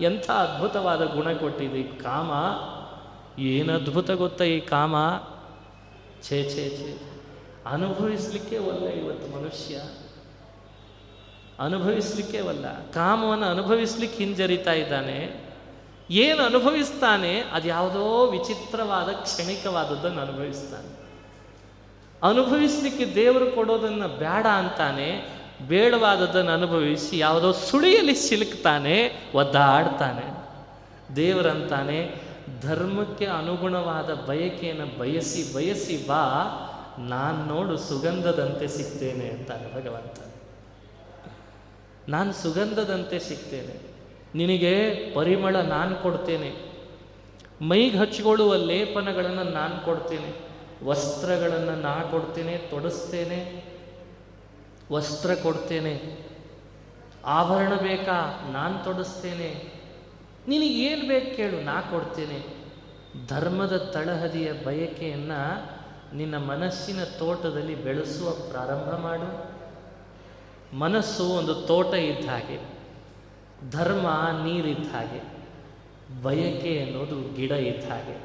ಎಂಥ ಅದ್ಭುತವಾದ ಗುಣ ಕೊಟ್ಟಿದೆ ಈ ಕಾಮ. ಏನು ಅದ್ಭುತ ಗೊತ್ತಾ ಈ ಕಾಮ. ಛೇ ಛೇ ಛೇ, ಅನುಭವಿಸ್ಲಿಕ್ಕೆ ಒಲ್ಲ ಇವತ್ತು ಮನುಷ್ಯ, ಅನುಭವಿಸ್ಲಿಕ್ಕೆ ಒಲ್ಲ. ಕಾಮವನ್ನು ಅನುಭವಿಸ್ಲಿಕ್ಕೆ ಹಿಂಜರಿತಾ ಇದ್ದಾನೆ. ಏನು ಅನುಭವಿಸ್ತಾನೆ, ಅದು ಯಾವುದೋ ವಿಚಿತ್ರವಾದ ಕ್ಷಣಿಕವಾದದ್ದನ್ನು ಅನುಭವಿಸ್ತಾನೆ. ಅನುಭವಿಸ್ಲಿಕ್ಕೆ ದೇವರು ಕೊಡೋದನ್ನು ಬೇಡ ಅಂತಾನೆ, ಬೇಡವಾದದ್ದನ್ನು ಅನುಭವಿಸಿ ಯಾವುದೋ ಸುಳಿಯಲ್ಲಿ ಸಿಲುಕ್ತಾನೆ, ಒದ್ದಾಡ್ತಾನೆ. ದೇವರಂತಾನೆ, ಧರ್ಮಕ್ಕೆ ಅನುಗುಣವಾದ ಬಯಕೆಯನ್ನು ಬಯಸಿ ಬಯಸಿ ಬಾ, ನಾನು ನೋಡು ಸುಗಂಧದಂತೆ ಸಿಗ್ತೇನೆ ಅಂತಾನೆ ಭಗವಂತ. ನಾನು ಸುಗಂಧದಂತೆ ಸಿಗ್ತೇನೆ, ನಿನಗೆ ಪರಿಮಳ ನಾನು ಕೊಡ್ತೇನೆ, ಮೈಗೆ ಹಚ್ಚಿಕೊಳ್ಳುವ ಲೇಪನಗಳನ್ನು ನಾನು ಕೊಡ್ತೇನೆ, ವಸ್ತ್ರಗಳನ್ನು ನಾ ಕೊಡ್ತೇನೆ, ತೊಡಸ್ತೇನೆ, ವಸ್ತ್ರ ಕೊಡ್ತೇನೆ, ಆಭರಣ ಬೇಕಾ ನಾನು ತೊಡಸ್ತೇನೆ, ನಿನಗೇನು ಬೇಕು ಕೇಳು ನಾ ಕೊಡ್ತೇನೆ. ಧರ್ಮದ ತಳಹದಿಯ ಬಯಕೆಯನ್ನು ನಿನ್ನ ಮನಸ್ಸಿನ ತೋಟದಲ್ಲಿ ಬೆಳೆಸುವ ಪ್ರಾರಂಭ ಮಾಡು. ಮನಸ್ಸು ಒಂದು ತೋಟ ಇದ್ದ ಹಾಗೆ, ಧರ್ಮ ನೀರಿದ್ದ ಹಾಗೆ, ಬಯಕೆ ಅನ್ನೋದು ಗಿಡ ಇದ್ದ ಹಾಗೆ.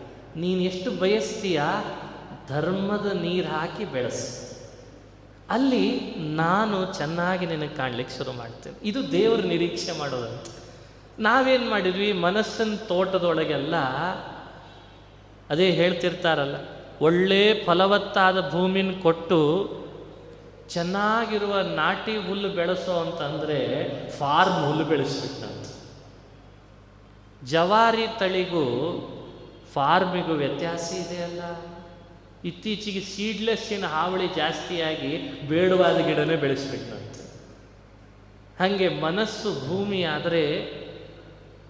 ನೀನು ಎಷ್ಟು ಬಯಸ್ತೀಯ ಧರ್ಮದ ನೀರು ಹಾಕಿ ಬೆಳೆಸು. ಅಲ್ಲಿ ನಾನು ಚೆನ್ನಾಗಿ ನಿನಗೆ ಕಾಣ್ಲಿಕ್ಕೆ ಶುರು ಮಾಡ್ತೇನೆ. ಇದು ದೇವರು ನಿರೀಕ್ಷೆ ಮಾಡೋದಂತ. ನಾವೇನು ಮಾಡಿದ್ವಿ, ಮನಸ್ಸಿನ ತೋಟದೊಳಗೆಲ್ಲ ಅದೇ ಹೇಳ್ತಿರ್ತಾರಲ್ಲ, ಒಳ್ಳೆ ಫಲವತ್ತಾದ ಭೂಮಿನ ಕೊಟ್ಟು ಚೆನ್ನಾಗಿರುವ ನಾಟಿ ಹುಲ್ಲು ಬೆಳೆಸೋ ಅಂತಂದರೆ ಫಾರ್ಮ್ ಹುಲ್ಲು ಬೆಳೆಸ್ಬಿಟ್ಟಂತ. ಜವಾರಿ ತಳಿಗೂ ಫಾರ್ಮಿಗೂ ವ್ಯತ್ಯಾಸ ಇದೆಯಲ್ಲ. ಇತ್ತೀಚೆಗೆ ಸೀಡ್ಲೆಸ್ಸಿನ ಹಾವಳಿ ಜಾಸ್ತಿಯಾಗಿ ಬೇಡವಾದ ಗಿಡನೇ ಬೆಳೆಸ್ಬಿಟ್ಟಂತೆ. ಹಾಗೆ ಮನಸ್ಸು ಭೂಮಿ ಆದರೆ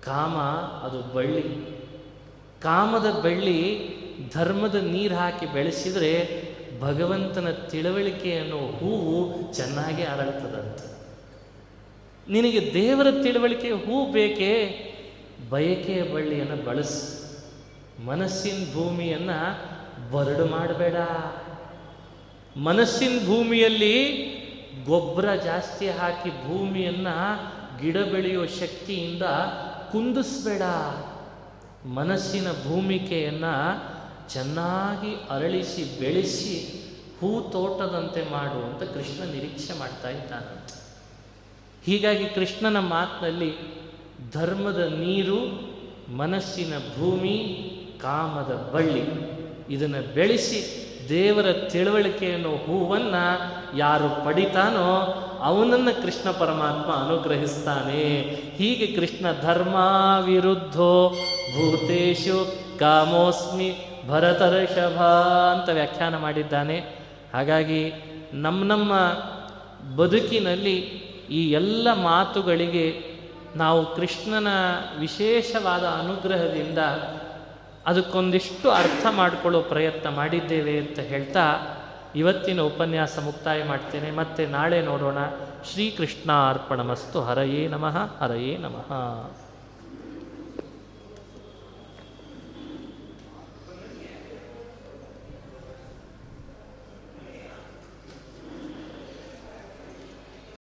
ಕಾಮ ಅದು ಬಳ್ಳಿ. ಕಾಮದ ಬಳ್ಳಿ ಧರ್ಮದ ನೀರು ಹಾಕಿ ಬೆಳೆಸಿದರೆ ಭಗವಂತನ ತಿಳುವಳಿಕೆಯನ್ನು ಹೂವು ಚೆನ್ನಾಗಿ ಅರಳ್ತದಂತೆ. ನಿನಗೆ ದೇವರ ತಿಳುವಳಿಕೆ ಹೂ ಬೇಕೇ, ಬಯಕೆಯ ಬಳ್ಳಿಯನ್ನು ಬಳಸು. ಮನಸ್ಸಿನ ಭೂಮಿಯನ್ನು ಬರಡು ಮಾಡಬೇಡ. ಮನಸ್ಸಿನ ಭೂಮಿಯಲ್ಲಿ ಗೊಬ್ಬರ ಜಾಸ್ತಿ ಹಾಕಿ ಭೂಮಿಯನ್ನು ಗಿಡ ಬೆಳೆಯುವ ಶಕ್ತಿಯಿಂದ ಕುಂದಿಸ್ಬೇಡ. ಮನಸ್ಸಿನ ಭೂಮಿಕೆಯನ್ನು ಚೆನ್ನಾಗಿ ಅರಳಿಸಿ ಬೆಳೆಸಿ ಹೂ ತೋಟದಂತೆ ಮಾಡುವಂತ ಕೃಷ್ಣ ನಿರೀಕ್ಷೆ ಮಾಡ್ತಾ ಇದ್ದಾನಂತೆ. ಹೀಗಾಗಿ ಕೃಷ್ಣನ ಮಾತಿನಲ್ಲಿ ಧರ್ಮದ ನೀರು, ಮನಸ್ಸಿನ ಭೂಮಿ, ಕಾಮದ ಬಳ್ಳಿ, ಇದನ್ನು ಬೆಳೆಸಿ ದೇವರ ತಿಳುವಳಿಕೆಯನ್ನು ಹೂವನ್ನು ಯಾರು ಪಡಿತಾನೋ ಅವನನ್ನು ಕೃಷ್ಣ ಪರಮಾತ್ಮ ಅನುಗ್ರಹಿಸ್ತಾನೆ. ಹೀಗೆ ಕೃಷ್ಣ ಧರ್ಮ ವಿರುದ್ಧೋ ಭೂತೇಶು ಕಾಮೋಸ್ಮಿ ಭರತರ್ಷಭ ಅಂತ ವ್ಯಾಖ್ಯಾನ ಮಾಡಿದ್ದಾನೆ. ಹಾಗಾಗಿ ನಮ್ಮ ಬದುಕಿನಲ್ಲಿ ಈ ಎಲ್ಲ ಮಾತುಗಳಿಗೆ ನಾವು ಕೃಷ್ಣನ ವಿಶೇಷವಾದ ಅನುಗ್ರಹದಿಂದ ಅದಕ್ಕೊಂದಿಷ್ಟು ಅರ್ಥ ಮಾಡಿಕೊಳ್ಳೋ ಪ್ರಯತ್ನ ಮಾಡಿದ್ದೇವೆ ಅಂತ ಹೇಳ್ತಾ ಇವತ್ತಿನ ಉಪನ್ಯಾಸ ಮುಕ್ತಾಯ ಮಾಡ್ತೇನೆ. ಮತ್ತೆ ನಾಳೆ ನೋಡೋಣ. ಶ್ರೀಕೃಷ್ಣ ಅರ್ಪಣಮಸ್ತು. ಹರಯೇ ನಮಃ. ಹರಯೇ ನಮಃ.